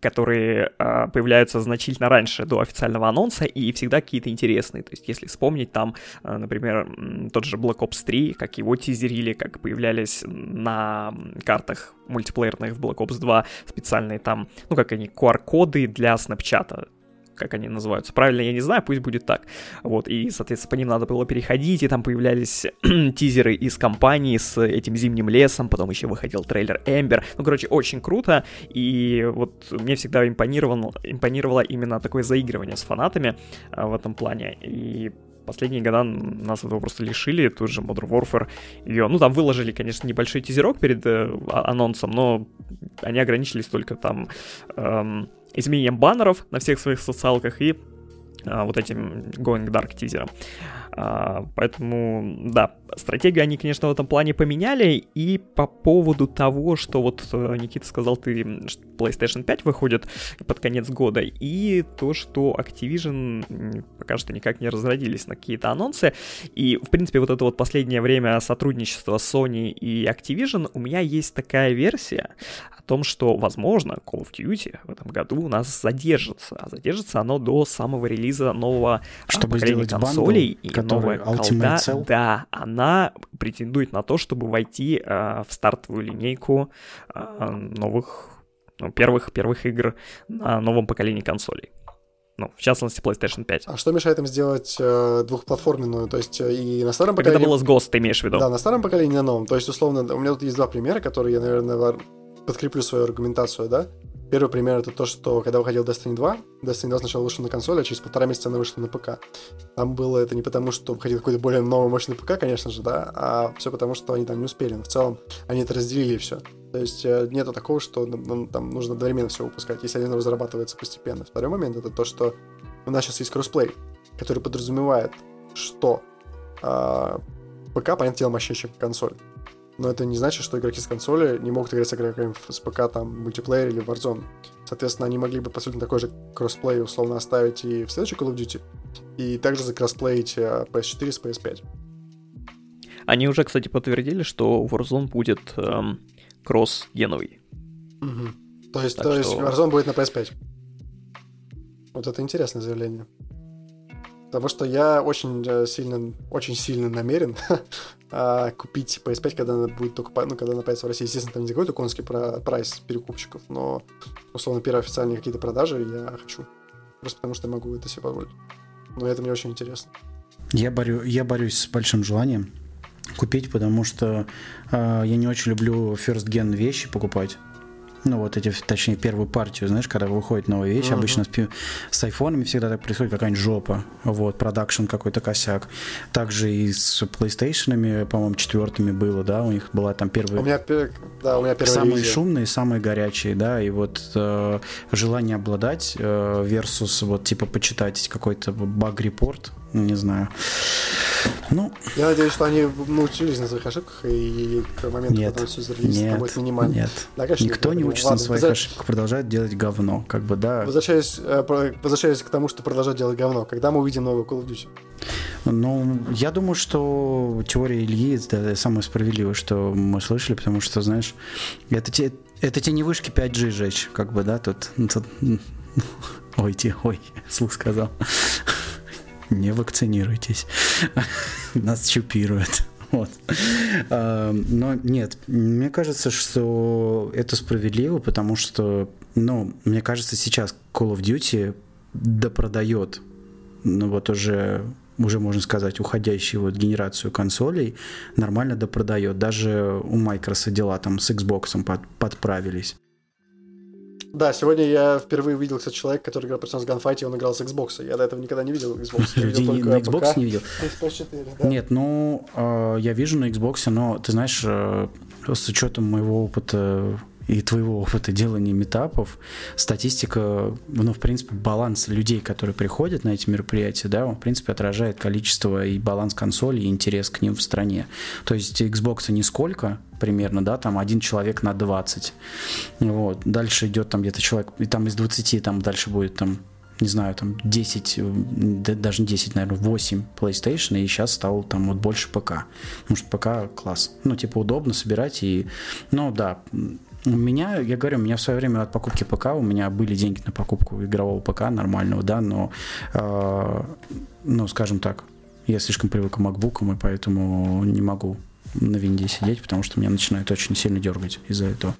которые появляются значительно раньше до официального анонса и всегда какие-то интересные. То есть, если вспомнить там, например, тот же Black Ops 3, как его тизерили, как появлялись на картах мультиплеерных в Black Ops 2 специальные там, ну, как они, QR-коды для Snapchat, как они называются. Правильно, я не знаю, пусть будет так. Вот, и, соответственно, по ним надо было переходить, и там появлялись тизеры из компании с этим зимним лесом, потом еще выходил трейлер Эмбер. Ну, короче, очень круто, и вот мне всегда импонировало именно такое заигрывание с фанатами в этом плане, и последние года нас этого просто лишили, тут же Modern Warfare, ее, ну, там выложили, конечно, небольшой тизерок перед анонсом, но они ограничились только там изменением баннеров на всех своих социалках и вот этим Going Dark тизером. Поэтому, да, стратегию они, конечно, в этом плане поменяли. И по поводу того, что вот, Никита сказал, что PlayStation 5 выходит под конец года, и то, что Activision пока что никак не разродились на какие-то анонсы. И, в принципе, вот это вот последнее время сотрудничества Sony и Activision, у меня есть такая версия о том, что, возможно, Call of Duty в этом году у нас задержится. А задержится оно до самого релиза нового поколения консолей. И новая колда, да, она претендует на то, чтобы войти в стартовую линейку первых игр на новом поколении консолей. Ну, в частности, PlayStation 5. А что мешает им сделать двухплатформенную, то есть и на старом поколении... Когда было с Ghost, ты имеешь в виду? Да, на старом поколении и на новом. То есть, условно, у меня тут есть два примера, которые я, наверное, подкреплю свою аргументацию, да? Первый пример — это то, что когда выходил Destiny 2, Destiny 2 сначала вышел на консоль, а через полтора месяца она вышла на ПК. Там было это не потому, что выходил какой-то более новый, мощный ПК, конечно же, да, а все потому, что они там не успели. Но в целом они это разделили и все. То есть нету такого, что там нужно одновременно все выпускать, если оно разрабатывается постепенно. Второй момент — это то, что у нас сейчас есть кроссплей, который подразумевает, что ПК, понятное дело, мощнее, чем консоль. Но это не значит, что игроки с консоли не могут играть с игроками с ПК, там, мультиплеер или Warzone. Соответственно, они могли бы, по сути, такой же кроссплей условно оставить и в следующий Call of Duty, и также закроссплеить PS4 с PS5. Они уже, кстати, подтвердили, что Warzone будет кросс-геновый. Угу. То есть Warzone будет на PS5. Вот это интересное заявление. Потому что я очень сильно намерен купить PS5, когда она будет только, когда она появится в России. Естественно, там не какой-то конский прайс перекупщиков, но, условно, первые официальные какие-то продажи я хочу. Просто потому что я могу это себе позволить. Но это мне очень интересно. Я борюсь с большим желанием купить, потому что я не очень люблю first-gen вещи покупать. ну вот эти, точнее, первую партию, знаешь, когда выходит новая вещь, uh-huh. обычно с айфонами всегда так происходит, какая-нибудь жопа, вот, продакшн какой-то косяк. Также и с PlayStation'ами, по-моему, четвертыми было, да, у них была там первая... У меня первая самые ревизия. Шумные, самые горячие, да, и вот желание обладать versus вот, типа, почитать какой-то баг-репорт, не знаю. Ну... Я надеюсь, что они научились на своих ошибках, и к моменту, когда все зарегистрировано, будет минимально. Нет, да, конечно, никто не учится на своих ошибках, продолжает делать говно, как бы, да. Возвращаясь к тому, что продолжать делать говно, когда мы увидим новую Call of Duty? Ну, я думаю, что теория Ильи — это самое справедливое, что мы слышали, потому что, знаешь, это те не вышки 5G жечь, как бы, да, тут... Ой, слух сказал. Не вакцинируйтесь, нас чипируют. Вот. Но нет, мне кажется, что это справедливо, потому что, ну, мне кажется, сейчас Call of Duty допродает, ну вот уже можно сказать, уходящую вот генерацию консолей, нормально допродает. Даже у Microsoft дела там с Xbox подправились. Да, сегодня я впервые видел, кстати, человека, который играл персонаж в ганфайте, он играл с Xbox. Я до этого никогда не видел Xbox. Я видел только на Xbox не видел. PS4, да? Нет, ну, я вижу на Xbox, но, ты знаешь, с учетом моего опыта и твоего опыта делания митапов, статистика, ну, в принципе, баланс людей, которые приходят на эти мероприятия, да, он, в принципе, отражает количество и баланс консолей, и интерес к ним в стране. То есть Xbox нисколько, примерно, да, там один человек на 20. Вот. Дальше идет там где-то человек, и там из 20, там дальше будет там, не знаю, там 10, даже не 10, наверное, 8 PlayStation, и сейчас стало там вот больше ПК. Потому что ПК класс. Ну, типа, удобно собирать и... Ну, да... Я говорю, у меня в свое время от покупки ПК, у меня были деньги на покупку игрового ПК нормального, да, но, ну, скажем так, я слишком привык к MacBook, и поэтому не могу на винде сидеть, потому что меня начинает очень сильно дергать из-за этого.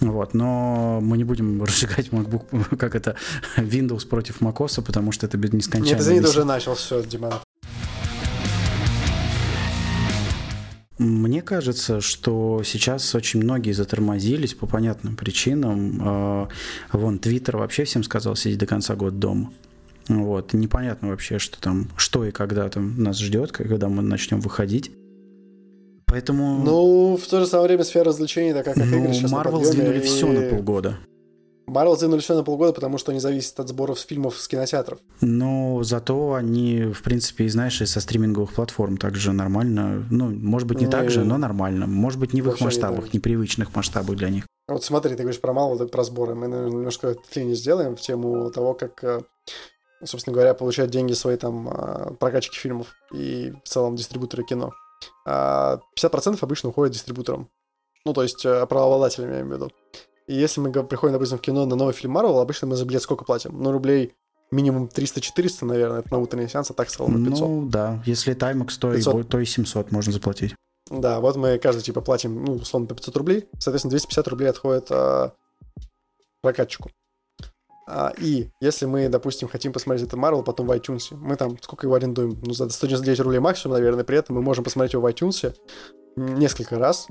Вот, но мы не будем разжигать MacBook, как это, Windows против MacOS, потому что это нескончаемо. Нет, извини, ты уже начал, все, Дима. Мне кажется, что сейчас очень многие затормозились по понятным причинам. Вон, Твиттер вообще всем сказал сидеть до конца года дома. Вот. Непонятно вообще, что там, что и когда там нас ждет, когда мы начнем выходить. Поэтому... Ну, в то же самое время сфера развлечений такая, как игры сейчас на подъеме. Marvel сдвинули все на полгода. потому что они зависят от сборов фильмов с кинотеатров. Но зато они, в принципе, и знаешь, и со стриминговых платформ также нормально. Ну, может быть, не так же, но нормально. Может быть, не в их масштабах, непривычных масштабах для них. Вот смотри, ты говоришь про Marvel, про сборы. Мы, наверное, немножко отклонение сделаем в тему того, как, собственно говоря, получают деньги свои там прокачки фильмов и в целом дистрибуторы кино. 50% обычно уходит дистрибуторам. Ну, то есть правообладателям, я имею в виду. И если мы приходим, допустим, в кино на новый фильм Marvel, обычно мы за билет сколько платим? Ну, рублей минимум 300-400, наверное, это на утренний сеанс, а так в целом на 500. Ну, да, если таймакс, то и 700 можно заплатить. Да, вот мы каждый, типа, платим, ну, условно, по 500 рублей, соответственно, 250 рублей отходит прокатчику. И если мы, допустим, хотим посмотреть этот Marvel потом в iTunes, мы там сколько его арендуем? Ну, за 199 рублей максимум, наверное, при этом мы можем посмотреть его в iTunes несколько раз,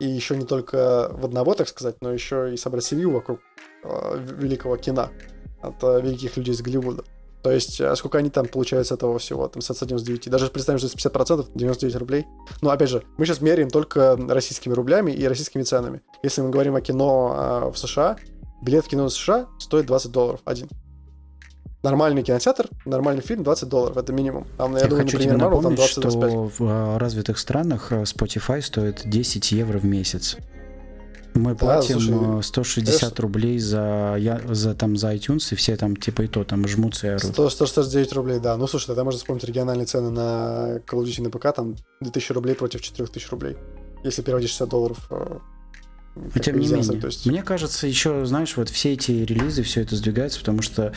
и еще не только в одного, так сказать, но еще и собрать семью вокруг великого кино от великих людей из Голливуда. То есть, сколько они там получают с этого всего, там, с 199. Даже представим, что это 50%, 99 рублей. Но, опять же, мы сейчас меряем только российскими рублями и российскими ценами. Если мы говорим о кино в США, билет в кино в США стоит $20 один. Нормальный кинотеатр, нормальный фильм, $20. Это минимум. Там, я думаю, хочу тебе напомнить, там 20-25. Что в развитых странах Spotify стоит €10 в месяц. Мы платим 160 рублей за iTunes, и все там типа и то, там жмутся и орут. 169 рублей, да. Ну, слушай, тогда можно вспомнить региональные цены на Call of Duty на ПК, там 2000 рублей против 4000 рублей. Если переводишь $60... Тем не менее, мне кажется, еще, знаешь, вот все эти релизы, все это сдвигается, потому что,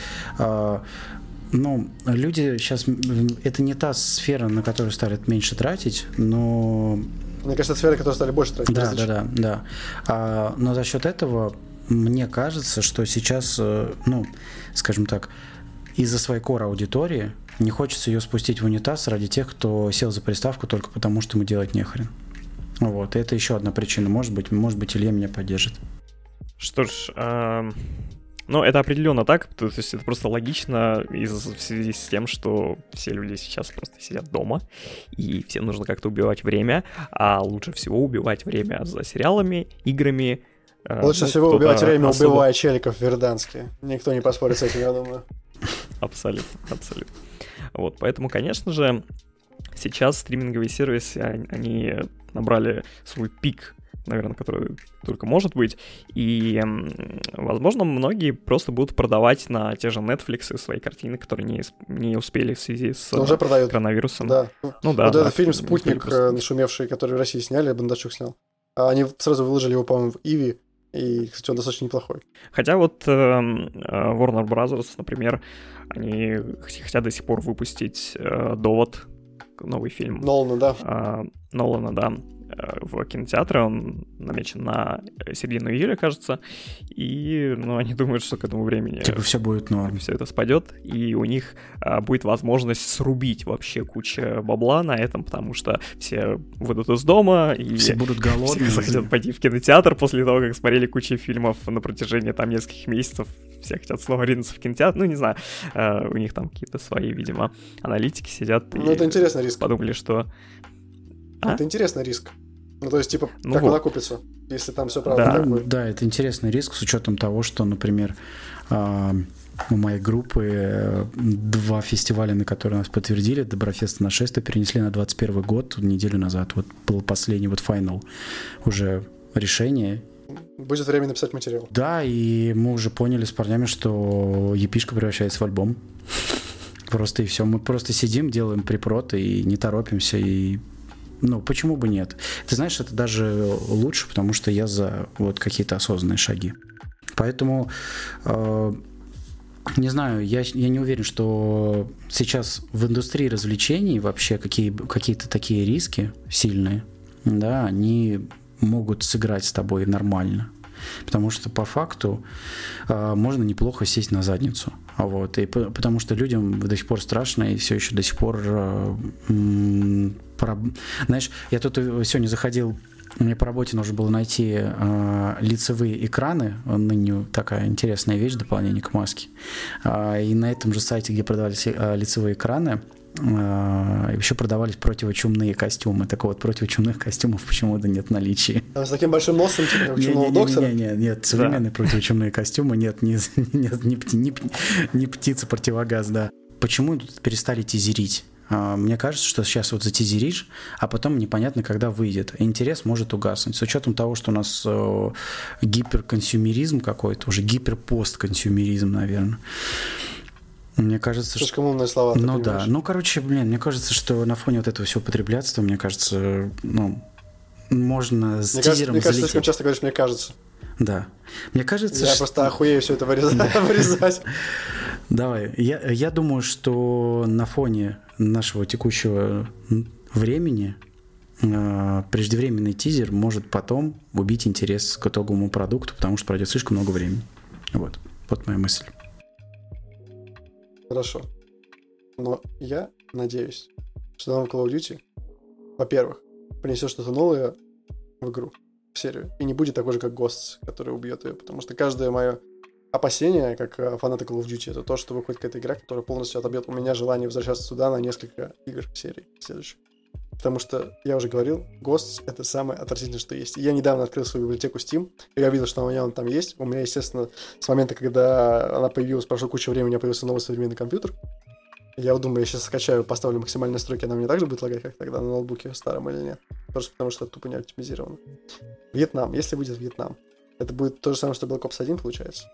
ну, люди сейчас, это не та сфера, на которую стали меньше тратить, но... Мне кажется, это сфера, которую стали больше тратить. Да. Но за счет этого, мне кажется, что сейчас, ну, скажем так, из-за своей кор-аудитории не хочется ее спустить в унитаз ради тех, кто сел за приставку только потому, что ему делать нехрен. Вот, это еще одна причина. Может быть, Илья меня поддержит. Что ж, ну, это определенно так, то есть это просто логично в связи с тем, что все люди сейчас просто сидят дома, и всем нужно как-то убивать время, а лучше всего убивать время за сериалами, играми. Лучше всего убивать время, убивая челиков в Верданске. Никто не поспорит с этим, я думаю. Абсолютно, абсолютно. Вот, поэтому, конечно же, сейчас стриминговые сервисы, они набрали свой пик, наверное, который только может быть, и, возможно, многие просто будут продавать на те же Netflix свои картины, которые не успели в связи с коронавирусом. Да. Ну, да, вот да, этот фильм «Спутник», нашумевший, который в России сняли, Бондарчук снял. Они сразу выложили его, по-моему, в Иви, и, кстати, он достаточно неплохой. Хотя вот Warner Brothers, например, они хотят до сих пор выпустить «Довод», новый фильм. Нолана, да. Нолана, да. В кинотеатре он намечен на середину июля, кажется, и, ну, они думают, что к этому времени типа все будет норм, все это спадет, и у них будет возможность срубить вообще кучу бабла на этом, потому что все выйдут из дома и все будут голодные, все хотят пойти в кинотеатр после того, как смотрели кучу фильмов на протяжении там нескольких месяцев, все хотят снова ринуться в кинотеатр, ну не знаю, у них там какие-то свои, видимо, аналитики сидят, ну, и это интересный риск. Подумали, что это интересный риск. Ну, то есть, типа, ну, как вот она купится, если там все правда. Да, будет. Да, это интересный риск с учетом того, что, например, у моей группы два фестиваля, на которые нас подтвердили, Доброфест и Нашествие, перенесли на 21 год, неделю назад. Вот был последний, вот финал, уже решение. Будет время написать материал. Да, и мы уже поняли с парнями, что епишка превращается в альбом. Просто и все. Мы просто сидим, делаем припрот и не торопимся, и... Ну, почему бы нет? Ты знаешь, это даже лучше, потому что я за вот какие-то осознанные шаги. Поэтому, не знаю, я не уверен, что сейчас в индустрии развлечений вообще какие-то такие риски сильные, да, они могут сыграть с тобой нормально. Потому что по факту можно неплохо сесть на задницу. Вот. И потому что людям до сих пор страшно, и все еще до сих пор... Знаешь, я тут сегодня заходил, мне по работе нужно было найти лицевые экраны, ныне такая интересная вещь, дополнение к маске. И на этом же сайте, где продавались лицевые экраны, еще продавались противочумные костюмы. Так вот, противочумных костюмов почему-то нет в наличии. А с таким большим носом, типа чумного доктора? Нет, современные противочумные костюмы нет, не птица, противогаз, да. Почему тут перестали тизерить? Мне кажется, что сейчас вот затизеришь, а потом непонятно, когда выйдет. Интерес может угаснуть. С учетом того, что у нас гиперконсюмеризм какой-то, уже гиперпостконсюмеризм, наверное. Мне кажется, слишком умные слова. Ну да. Ну, короче, блин, мне кажется, что на фоне вот этого всего потреблятства, мне кажется, ну, можно с тизером залететь. Мне кажется, слишком часто говоришь «мне кажется». Да. Мне кажется, я просто охуею все это вырезать. Давай. Я думаю, что на фоне нашего текущего времени преждевременный тизер может потом убить интерес к итоговому продукту, потому что пройдет слишком много времени. Вот. Вот моя мысль. Хорошо. Но я надеюсь, что новый Call of Duty, во-первых, принесет что-то новое в игру, в серию, и не будет такой же, как Ghosts, который убьет ее, потому что каждое мое опасение, как фаната Call of Duty, это то, что выходит какая-то игра, которая полностью отобьет у меня желание возвращаться сюда на несколько игр в серии следующих. Потому что, я уже говорил, Ghosts — это самое отвратительное, что есть. Я недавно открыл свою библиотеку Steam, и я видел, что у меня он там есть. У меня, естественно, с момента, когда она появилась, прошло куча времени, у меня появился новый современный компьютер. Я вот думаю, я сейчас скачаю, поставлю максимальные настройки, она мне также будет лагать, как тогда на ноутбуке старом или нет. Просто потому что это тупо не оптимизировано. Вьетнам, если выйдет Вьетнам, это будет то же самое, что Black Ops 1, получается.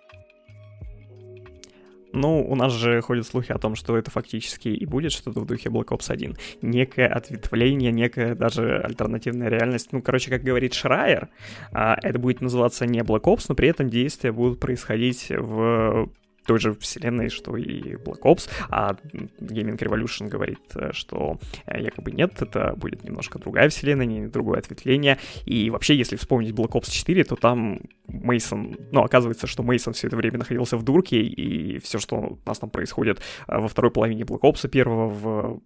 Ну, у нас же ходят слухи о том, что это фактически и будет что-то в духе Black Ops 1. Некое ответвление, некая даже альтернативная реальность. Ну, короче, как говорит Шрайер, это будет называться не Black Ops, но при этом действия будут происходить в той же вселенной, что и Black Ops. А Gaming Revolution говорит, что якобы нет, это будет немножко другая вселенная, не другое ответвление. И вообще, если вспомнить Black Ops 4, то там Мейсон, ну, оказывается, что Мейсон все это время находился в дурке, и все, что у нас там происходит во второй половине Black Ops первого, в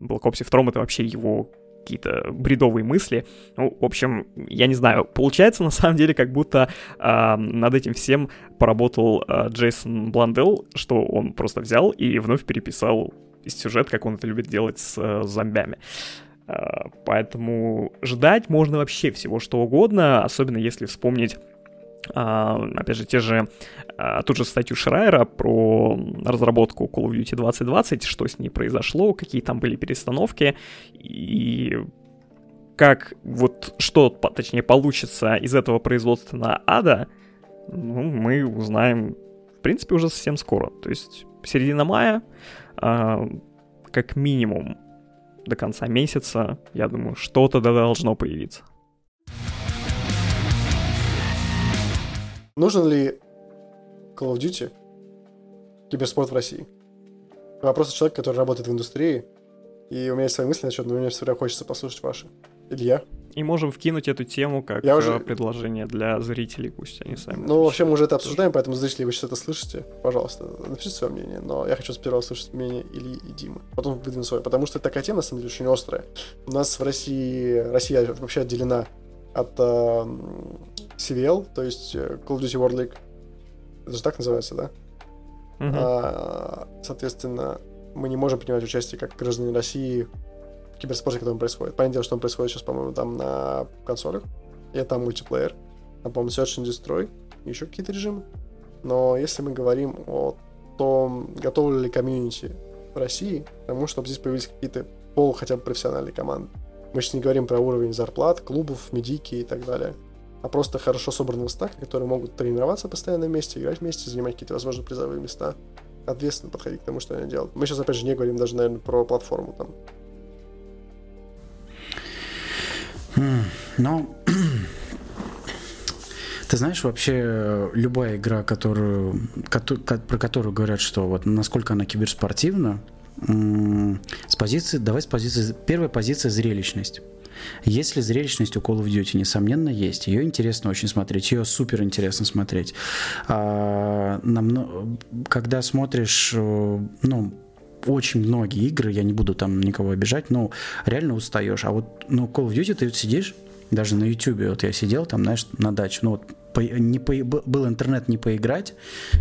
Black Ops 2, это вообще его какие-то бредовые мысли. Ну, в общем, я не знаю, получается на самом деле, как будто над этим всем поработал Джейсон Бланделл, что он просто взял и вновь переписал сюжет, как он это любит делать с зомбями. Поэтому ждать можно вообще всего что угодно, особенно если вспомнить, опять же, ту же статью Шрайера про разработку Call of Duty 2020, что с ней произошло, какие там были перестановки, и как вот что, точнее, получится из этого производственного ада, ну, мы узнаем, в принципе, уже совсем скоро. То есть середина мая, как минимум, до конца месяца, я думаю, что-то должно появиться. Нужен ли Call of Duty киберспорт в России? Вопрос человека, который работает в индустрии, и у меня есть свои мысли насчет, но мне всегда хочется послушать ваши. Илья? И можем вкинуть эту тему как предложение для зрителей, пусть они сами... Ну, вообще, мы уже это обсуждаем, поэтому, зрители, вы сейчас это слышите, пожалуйста, напишите свое мнение, но я хочу сперва услышать мнение Ильи и Димы, потом выдвину свое, потому что такая тема, на самом деле, очень острая. У нас в России... Россия вообще отделена от CVL, то есть Call of Duty World League. Это же так называется, да? Mm-hmm. Соответственно, мы не можем принимать участие как граждане России в киберспорте, который происходит. Понятное дело, что он происходит сейчас, по-моему, там на консолях. И там мультиплеер. Там, по-моему, Search and Destroy. И еще какие-то режимы. Но если мы говорим о том, готовы ли комьюнити в России к тому, чтобы здесь появились какие-то хотя бы профессиональные команды. Мы сейчас не говорим про уровень зарплат, клубов, медики и так далее, а просто хорошо собранного стака, которые могут тренироваться постоянно вместе, играть вместе, занимать какие-то, возможно, призовые места, ответственно подходить к тому, что они делают. Мы сейчас, опять же, не говорим даже, наверное, про платформу там. Ну, ты знаешь, вообще любая игра, про которую говорят, что вот насколько она киберспортивна, первая позиция — зрелищность. Если зрелищность у Call of Duty, несомненно, есть, ее интересно очень смотреть, ее супер интересно смотреть. Когда смотришь, ну, очень многие игры, я не буду там никого обижать, но реально устаешь. А вот Call of Duty ты вот сидишь, даже на YouTube, вот я сидел там, знаешь, на даче, ну вот был интернет не поиграть,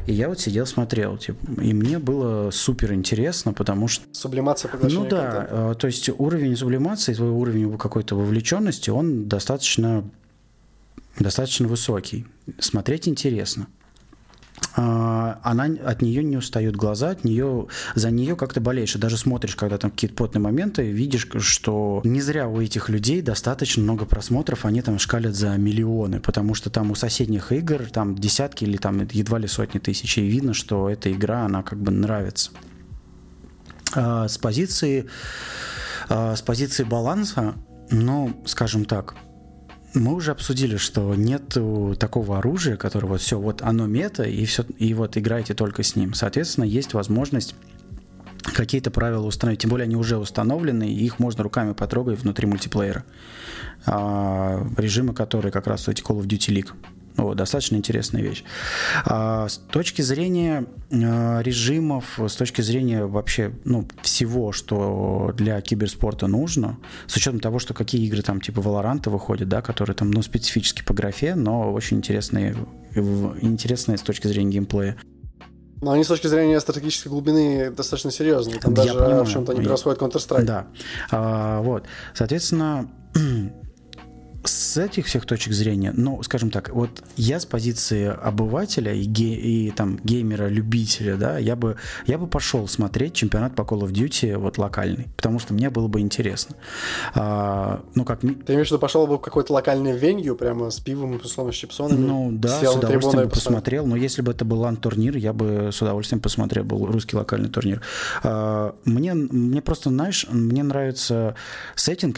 и я вот сидел, смотрел, типа, и мне было супер интересно, потому что... Сублимация поглощения. Ну да, то есть уровень сублимации, твой уровень какой-то вовлеченности, он достаточно высокий. Смотреть интересно. От нее не устают глаза, за нее как-то болеешь, и даже смотришь, когда там какие-то потные моменты, видишь, что не зря у этих людей достаточно много просмотров, они там шкалят за миллионы, потому что там у соседних игр там десятки или там едва ли сотни тысяч, и видно, что эта игра, она как бы нравится. С позиции баланса, ну, скажем так, мы уже обсудили, что нет такого оружия, которое вот все, вот оно мета, и все, и вот играйте только с ним. Соответственно, есть возможность какие-то правила установить. Тем более они уже установлены, и их можно руками потрогать внутри мультиплеера. Режимы, которые как раз эти Call of Duty League. Вот, достаточно интересная вещь. С точки зрения режимов, с точки зрения вообще, ну, всего, что для киберспорта нужно, с учетом того, что какие игры там типа Valorant выходят, да, которые там, ну, специфически по графе, но очень интересные с точки зрения геймплея. Но они с точки зрения стратегической глубины достаточно серьезные. Там даже в чем-то они превосходят Counter-Strike. Да. Вот. Соответственно... С этих всех точек зрения, ну, скажем так, вот я с позиции обывателя и там геймера-любителя, да, я бы пошел смотреть чемпионат по Call of Duty вот локальный, потому что мне было бы интересно. Ну, как... Ты имеешь в виду, пошел бы в какой-то локальный венью, прямо с пивом, условно, с чипсонами? Ну, да, с удовольствием бы посмотрел, но если бы это был LAN-турнир, я бы с удовольствием посмотрел, был русский локальный турнир. Мне просто, знаешь, мне нравится сеттинг,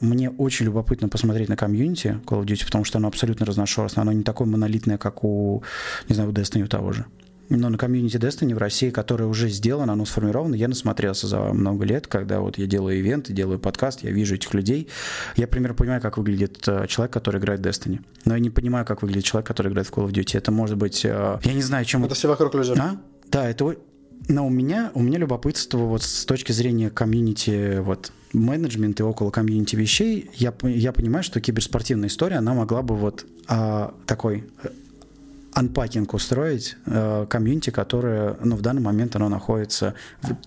мне очень любопытно посмотреть на комьюнити Call of Duty, потому что оно абсолютно разношерстное, оно не такое монолитное, как у, не знаю, у Destiny, у того же. Но на комьюнити Destiny в России, которое уже сделано, оно сформировано, я насмотрелся за много лет, когда вот я делаю ивенты, делаю подкаст, я вижу этих людей. Я, например, понимаю, как выглядит человек, который играет в Destiny. Но я не понимаю, как выглядит человек, который играет в Call of Duty. Это может быть... Я не знаю, чем... Это все вокруг людей. Да, это... Но у меня любопытство вот с точки зрения комьюнити, вот, менеджмент и около комьюнити вещей, я понимаю, что киберспортивная история, она могла бы вот такой анпакинг устроить комьюнити, которое, ну, в данный момент оно находится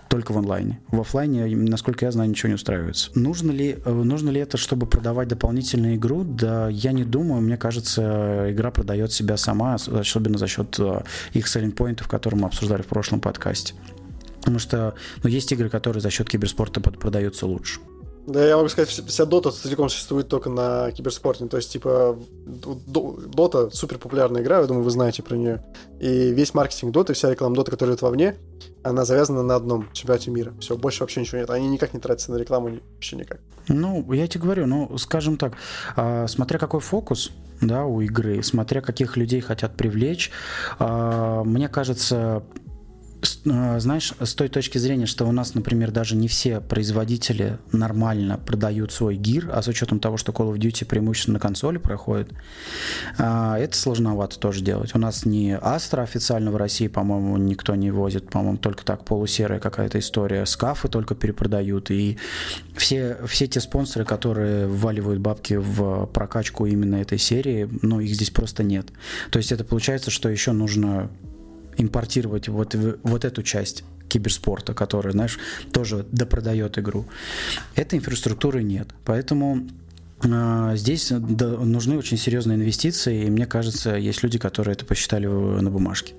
только в онлайне. В офлайне, насколько я знаю, ничего не устраивается. Нужно ли это, чтобы продавать дополнительную игру? Да, я не думаю. Мне кажется, игра продает себя сама, особенно за счет их селлингпоинтов, которые мы обсуждали в прошлом подкасте. Потому что, ну, есть игры, которые за счет киберспорта продаются лучше. Да, я могу сказать, вся Дота целиком существует только на киберспорте. То есть, типа, Дота супер популярная игра, я думаю, вы знаете про нее. И весь маркетинг Доты, вся реклама Доты, которая идет вовне, она завязана на одном чемпионате мира. Все, больше вообще ничего нет. Они никак не тратятся на рекламу, вообще никак. Ну, я тебе говорю, ну, скажем так, смотря какой фокус, да, у игры, смотря каких людей хотят привлечь, мне кажется... Знаешь, с той точки зрения, что у нас, например, даже не все производители нормально продают свой гир, а с учетом того, что Call of Duty преимущественно на консоли проходит, это сложновато тоже делать. У нас не Astra официально в России, по-моему, никто не возит, по-моему, только так полусерая какая-то история. Скафы только перепродают, и все те спонсоры, которые вваливают бабки в прокачку именно этой серии, ну, их здесь просто нет. То есть это получается, что еще нужно... импортировать вот эту часть киберспорта, которая, знаешь, тоже допродает игру. Этой инфраструктуры нет. Поэтому здесь нужны очень серьезные инвестиции, и мне кажется, есть люди, которые это посчитали на бумажке.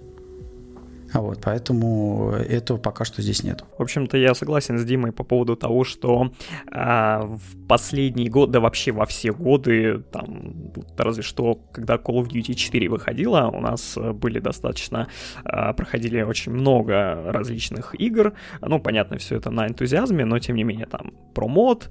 А вот, поэтому этого пока что здесь нет. В общем-то, я согласен с Димой по поводу того, что в последний год, да вообще во все годы, там, разве что, когда Call of Duty 4 выходила, у нас были достаточно, проходили очень много различных игр, ну, понятно, все это на энтузиазме, но, тем не менее, там, промод,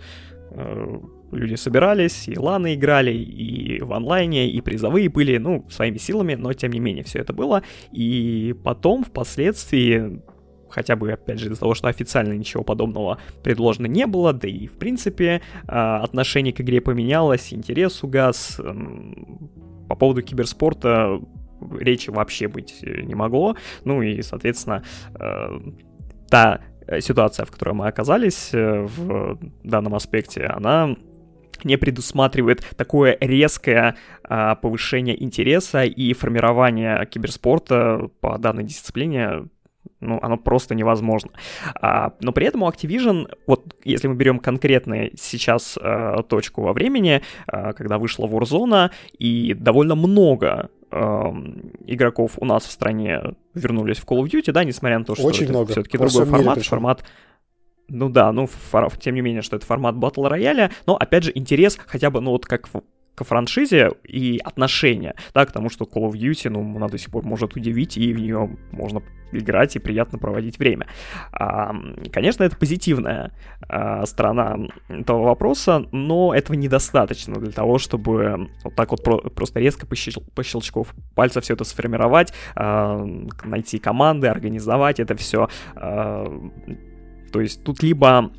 люди собирались, и ланы играли, и в онлайне, и призовые были, ну, своими силами, но тем не менее все это было. И потом, впоследствии, хотя бы, опять же, из-за того, что официально ничего подобного предложено не было, да и, в принципе, отношение к игре поменялось, интерес угас. По поводу киберспорта речи вообще быть не могло. Ну и, соответственно, та ситуация, в которой мы оказались в данном аспекте, она не предусматривает такое резкое повышение интереса и формирование киберспорта по данной дисциплине. Ну, оно просто невозможно. Но при этом у Activision, вот если мы берем конкретно сейчас точку во времени, когда вышла Warzone, и довольно много игроков у нас в стране вернулись в Call of Duty, да, несмотря на то, что очень это много. Все-таки другой формат. Ну да, ну, тем не менее, что это формат Battle Royale, но, опять же, интерес хотя бы, ну, вот как... к франшизе и отношения, да, к тому, что Call of Duty, ну, она до сих пор может удивить, и в нее можно играть и приятно проводить время. Конечно, это позитивная сторона этого вопроса, но этого недостаточно для того, чтобы вот так вот просто резко по щелчку пальца все это сформировать, найти команды, организовать это все. То есть тут либо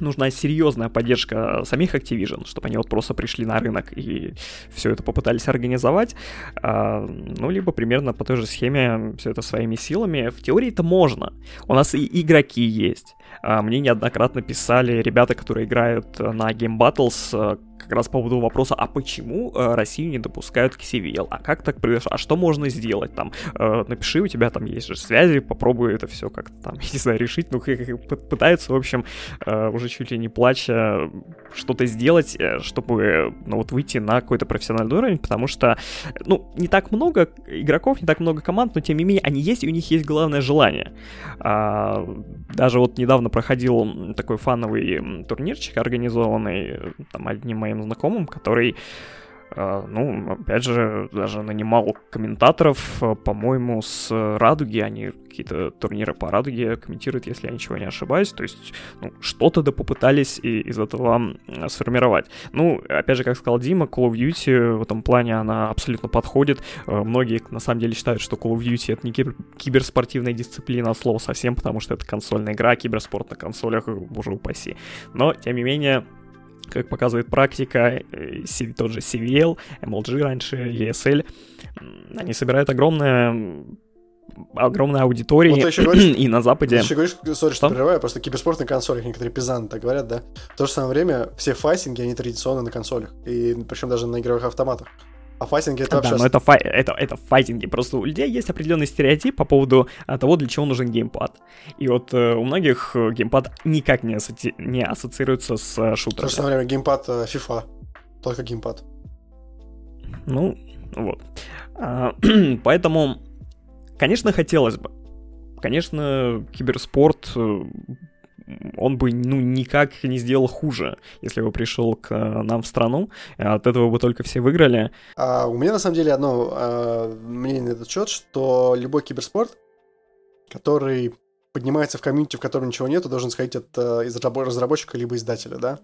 нужна серьезная поддержка самих Activision, чтобы они вот просто пришли на рынок и все это попытались организовать, ну, либо примерно по той же схеме все это своими силами. В теории это можно. У нас и игроки есть. Мне неоднократно писали ребята, которые играют на Game Battles, как раз по поводу вопроса, а почему Россию не допускают к CVL? А как так произошло? А что можно сделать там? Напиши, у тебя там есть же связи, попробуй это все как-то там, не знаю, решить. Ну, пытаются, в общем, уже чуть ли не плача что-то сделать, чтобы, ну, вот выйти на какой-то профессиональный уровень, потому что, ну, не так много игроков, не так много команд, но, тем не менее, они есть, и у них есть главное желание. Даже вот недавно проходил такой фановый турнирчик, организованный там одним моим знакомым, который, ну, опять же, даже нанимал комментаторов, по-моему, с Радуги, они какие-то турниры по Радуге комментируют, если я ничего не ошибаюсь, то есть, ну, что-то да попытались и из этого сформировать. Ну, опять же, как сказал Дима, Call of Duty в этом плане, она абсолютно подходит. Многие, на самом деле, считают, что Call of Duty — это не киберспортивная дисциплина, а слово совсем, потому что это консольная игра, киберспорт на консолях, боже упаси. Но, тем не менее... Как показывает практика, тот же CVL, MLG раньше, ESL, они собирают огромное огромной аудитории вот говоришь, и на Западе. Ты еще говоришь, сори, что прерываю, просто киберспорт на консолях, некоторые пизаны так говорят, да? В то же самое время все файтинги, они традиционно на консолях, и причем даже на игровых автоматах. А файтинги это вообще... Да, но это файтинги. Просто у людей есть определенный стереотип по поводу того, для чего нужен геймпад. И вот у многих геймпад никак не ассоциируется с шутером. В то же самое время геймпад FIFA. Только геймпад. Ну, вот. Поэтому, конечно, хотелось бы. Конечно, киберспорт... он бы, ну, никак не сделал хуже, если бы пришел к нам в страну. От этого бы только все выиграли. А у меня, на самом деле, одно мнение на этот счет, что любой киберспорт, который поднимается в комьюнити, в котором ничего нету, должен сходить от разработчика либо издателя, да?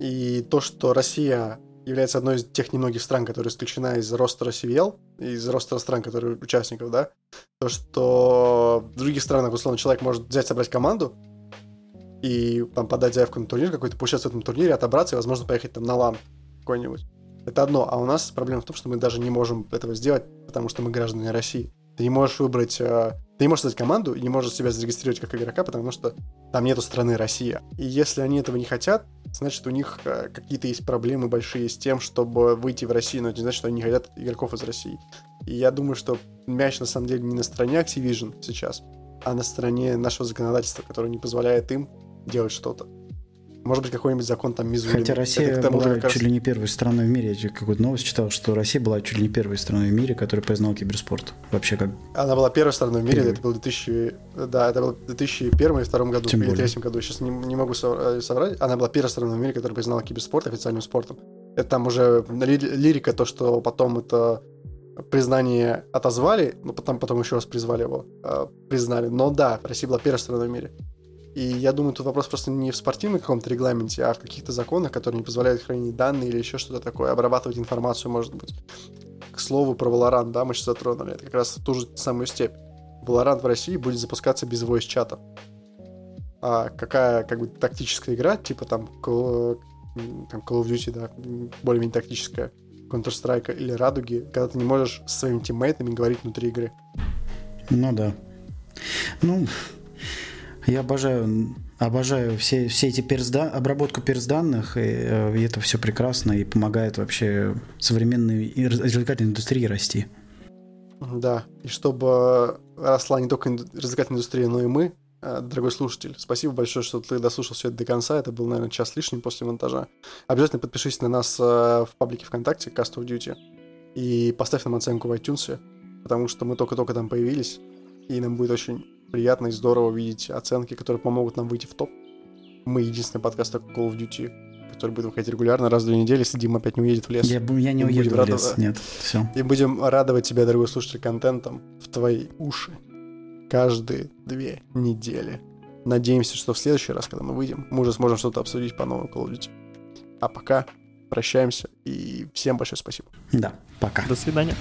И то, что Россия является одной из тех немногих стран, которая исключена из ростера CVL, из ростера стран, которые участников, да? То, что в других странах, условно, человек может взять, собрать команду, и там подать заявку на турнир какой-то, поучаствовать в этом турнире, отобраться и, возможно, поехать там на LAN какой-нибудь. Это одно. А у нас проблема в том, что мы даже не можем этого сделать, потому что мы граждане России. Ты не можешь выбрать... Ты не можешь создать команду и не можешь себя зарегистрировать как игрока, потому что там нету страны Россия. И если они этого не хотят, значит, у них какие-то есть проблемы большие с тем, чтобы выйти в Россию, но это не значит, что они не хотят игроков из России. И я думаю, что мяч, на самом деле, не на стороне Activision сейчас, а на стороне нашего законодательства, которое не позволяет им делать что-то. Может быть, какой-нибудь закон там Мизури. Хотя Россия была чуть ли не первой страной в мире. Я какую-то новость читал, что Россия была чуть ли не первой страной в мире, которая признала киберспорт. Вообще как... Она была первой страной в мире, это было в 2001 и 2002 году, тем или 2003 году. Сейчас не могу соврать. Она была первой страной в мире, которая признала киберспорт официальным спортом. Это там уже лирика, то, что потом это признание отозвали, но потом еще раз призвали его, признали. Но да, Россия была первой страной в мире. И я думаю, тут вопрос просто не в спортивном каком-то регламенте, а в каких-то законах, которые не позволяют хранить данные или еще что-то такое, обрабатывать информацию, может быть. К слову, про Valorant, да, мы сейчас затронули. Это как раз ту же самую степь. Valorant в России будет запускаться без voice-чата. А какая, как бы, тактическая игра, типа там Call of Duty, да, более-менее тактическая, Counter-Strike или Радуги, когда ты не можешь со своими тиммейтами говорить внутри игры. Ну да. Ну... Я обожаю все эти обработку персданных, и это все прекрасно и помогает вообще современной развлекательной индустрии расти. Да, и чтобы росла не только развлекательная индустрия, но и мы, дорогой слушатель, спасибо большое, что ты дослушал все это до конца, это был, наверное, час лишний после монтажа. Обязательно подпишись на нас в паблике ВКонтакте, Cast of Duty, и поставь нам оценку в iTunes, потому что мы только-только там появились, и нам будет очень... приятно и здорово видеть оценки, которые помогут нам выйти в топ. Мы единственный подкаст такой Call of Duty, который будет выходить регулярно раз в 2 недели, если Дима опять не уедет в лес. Я не уеду в лес, нет, все. И будем радовать тебя, дорогой слушатель, контентом в твои уши каждые 2 недели. Надеемся, что в следующий раз, когда мы выйдем, мы уже сможем что-то обсудить по новому Call of Duty. А пока прощаемся и всем большое спасибо. Да, пока. До свидания.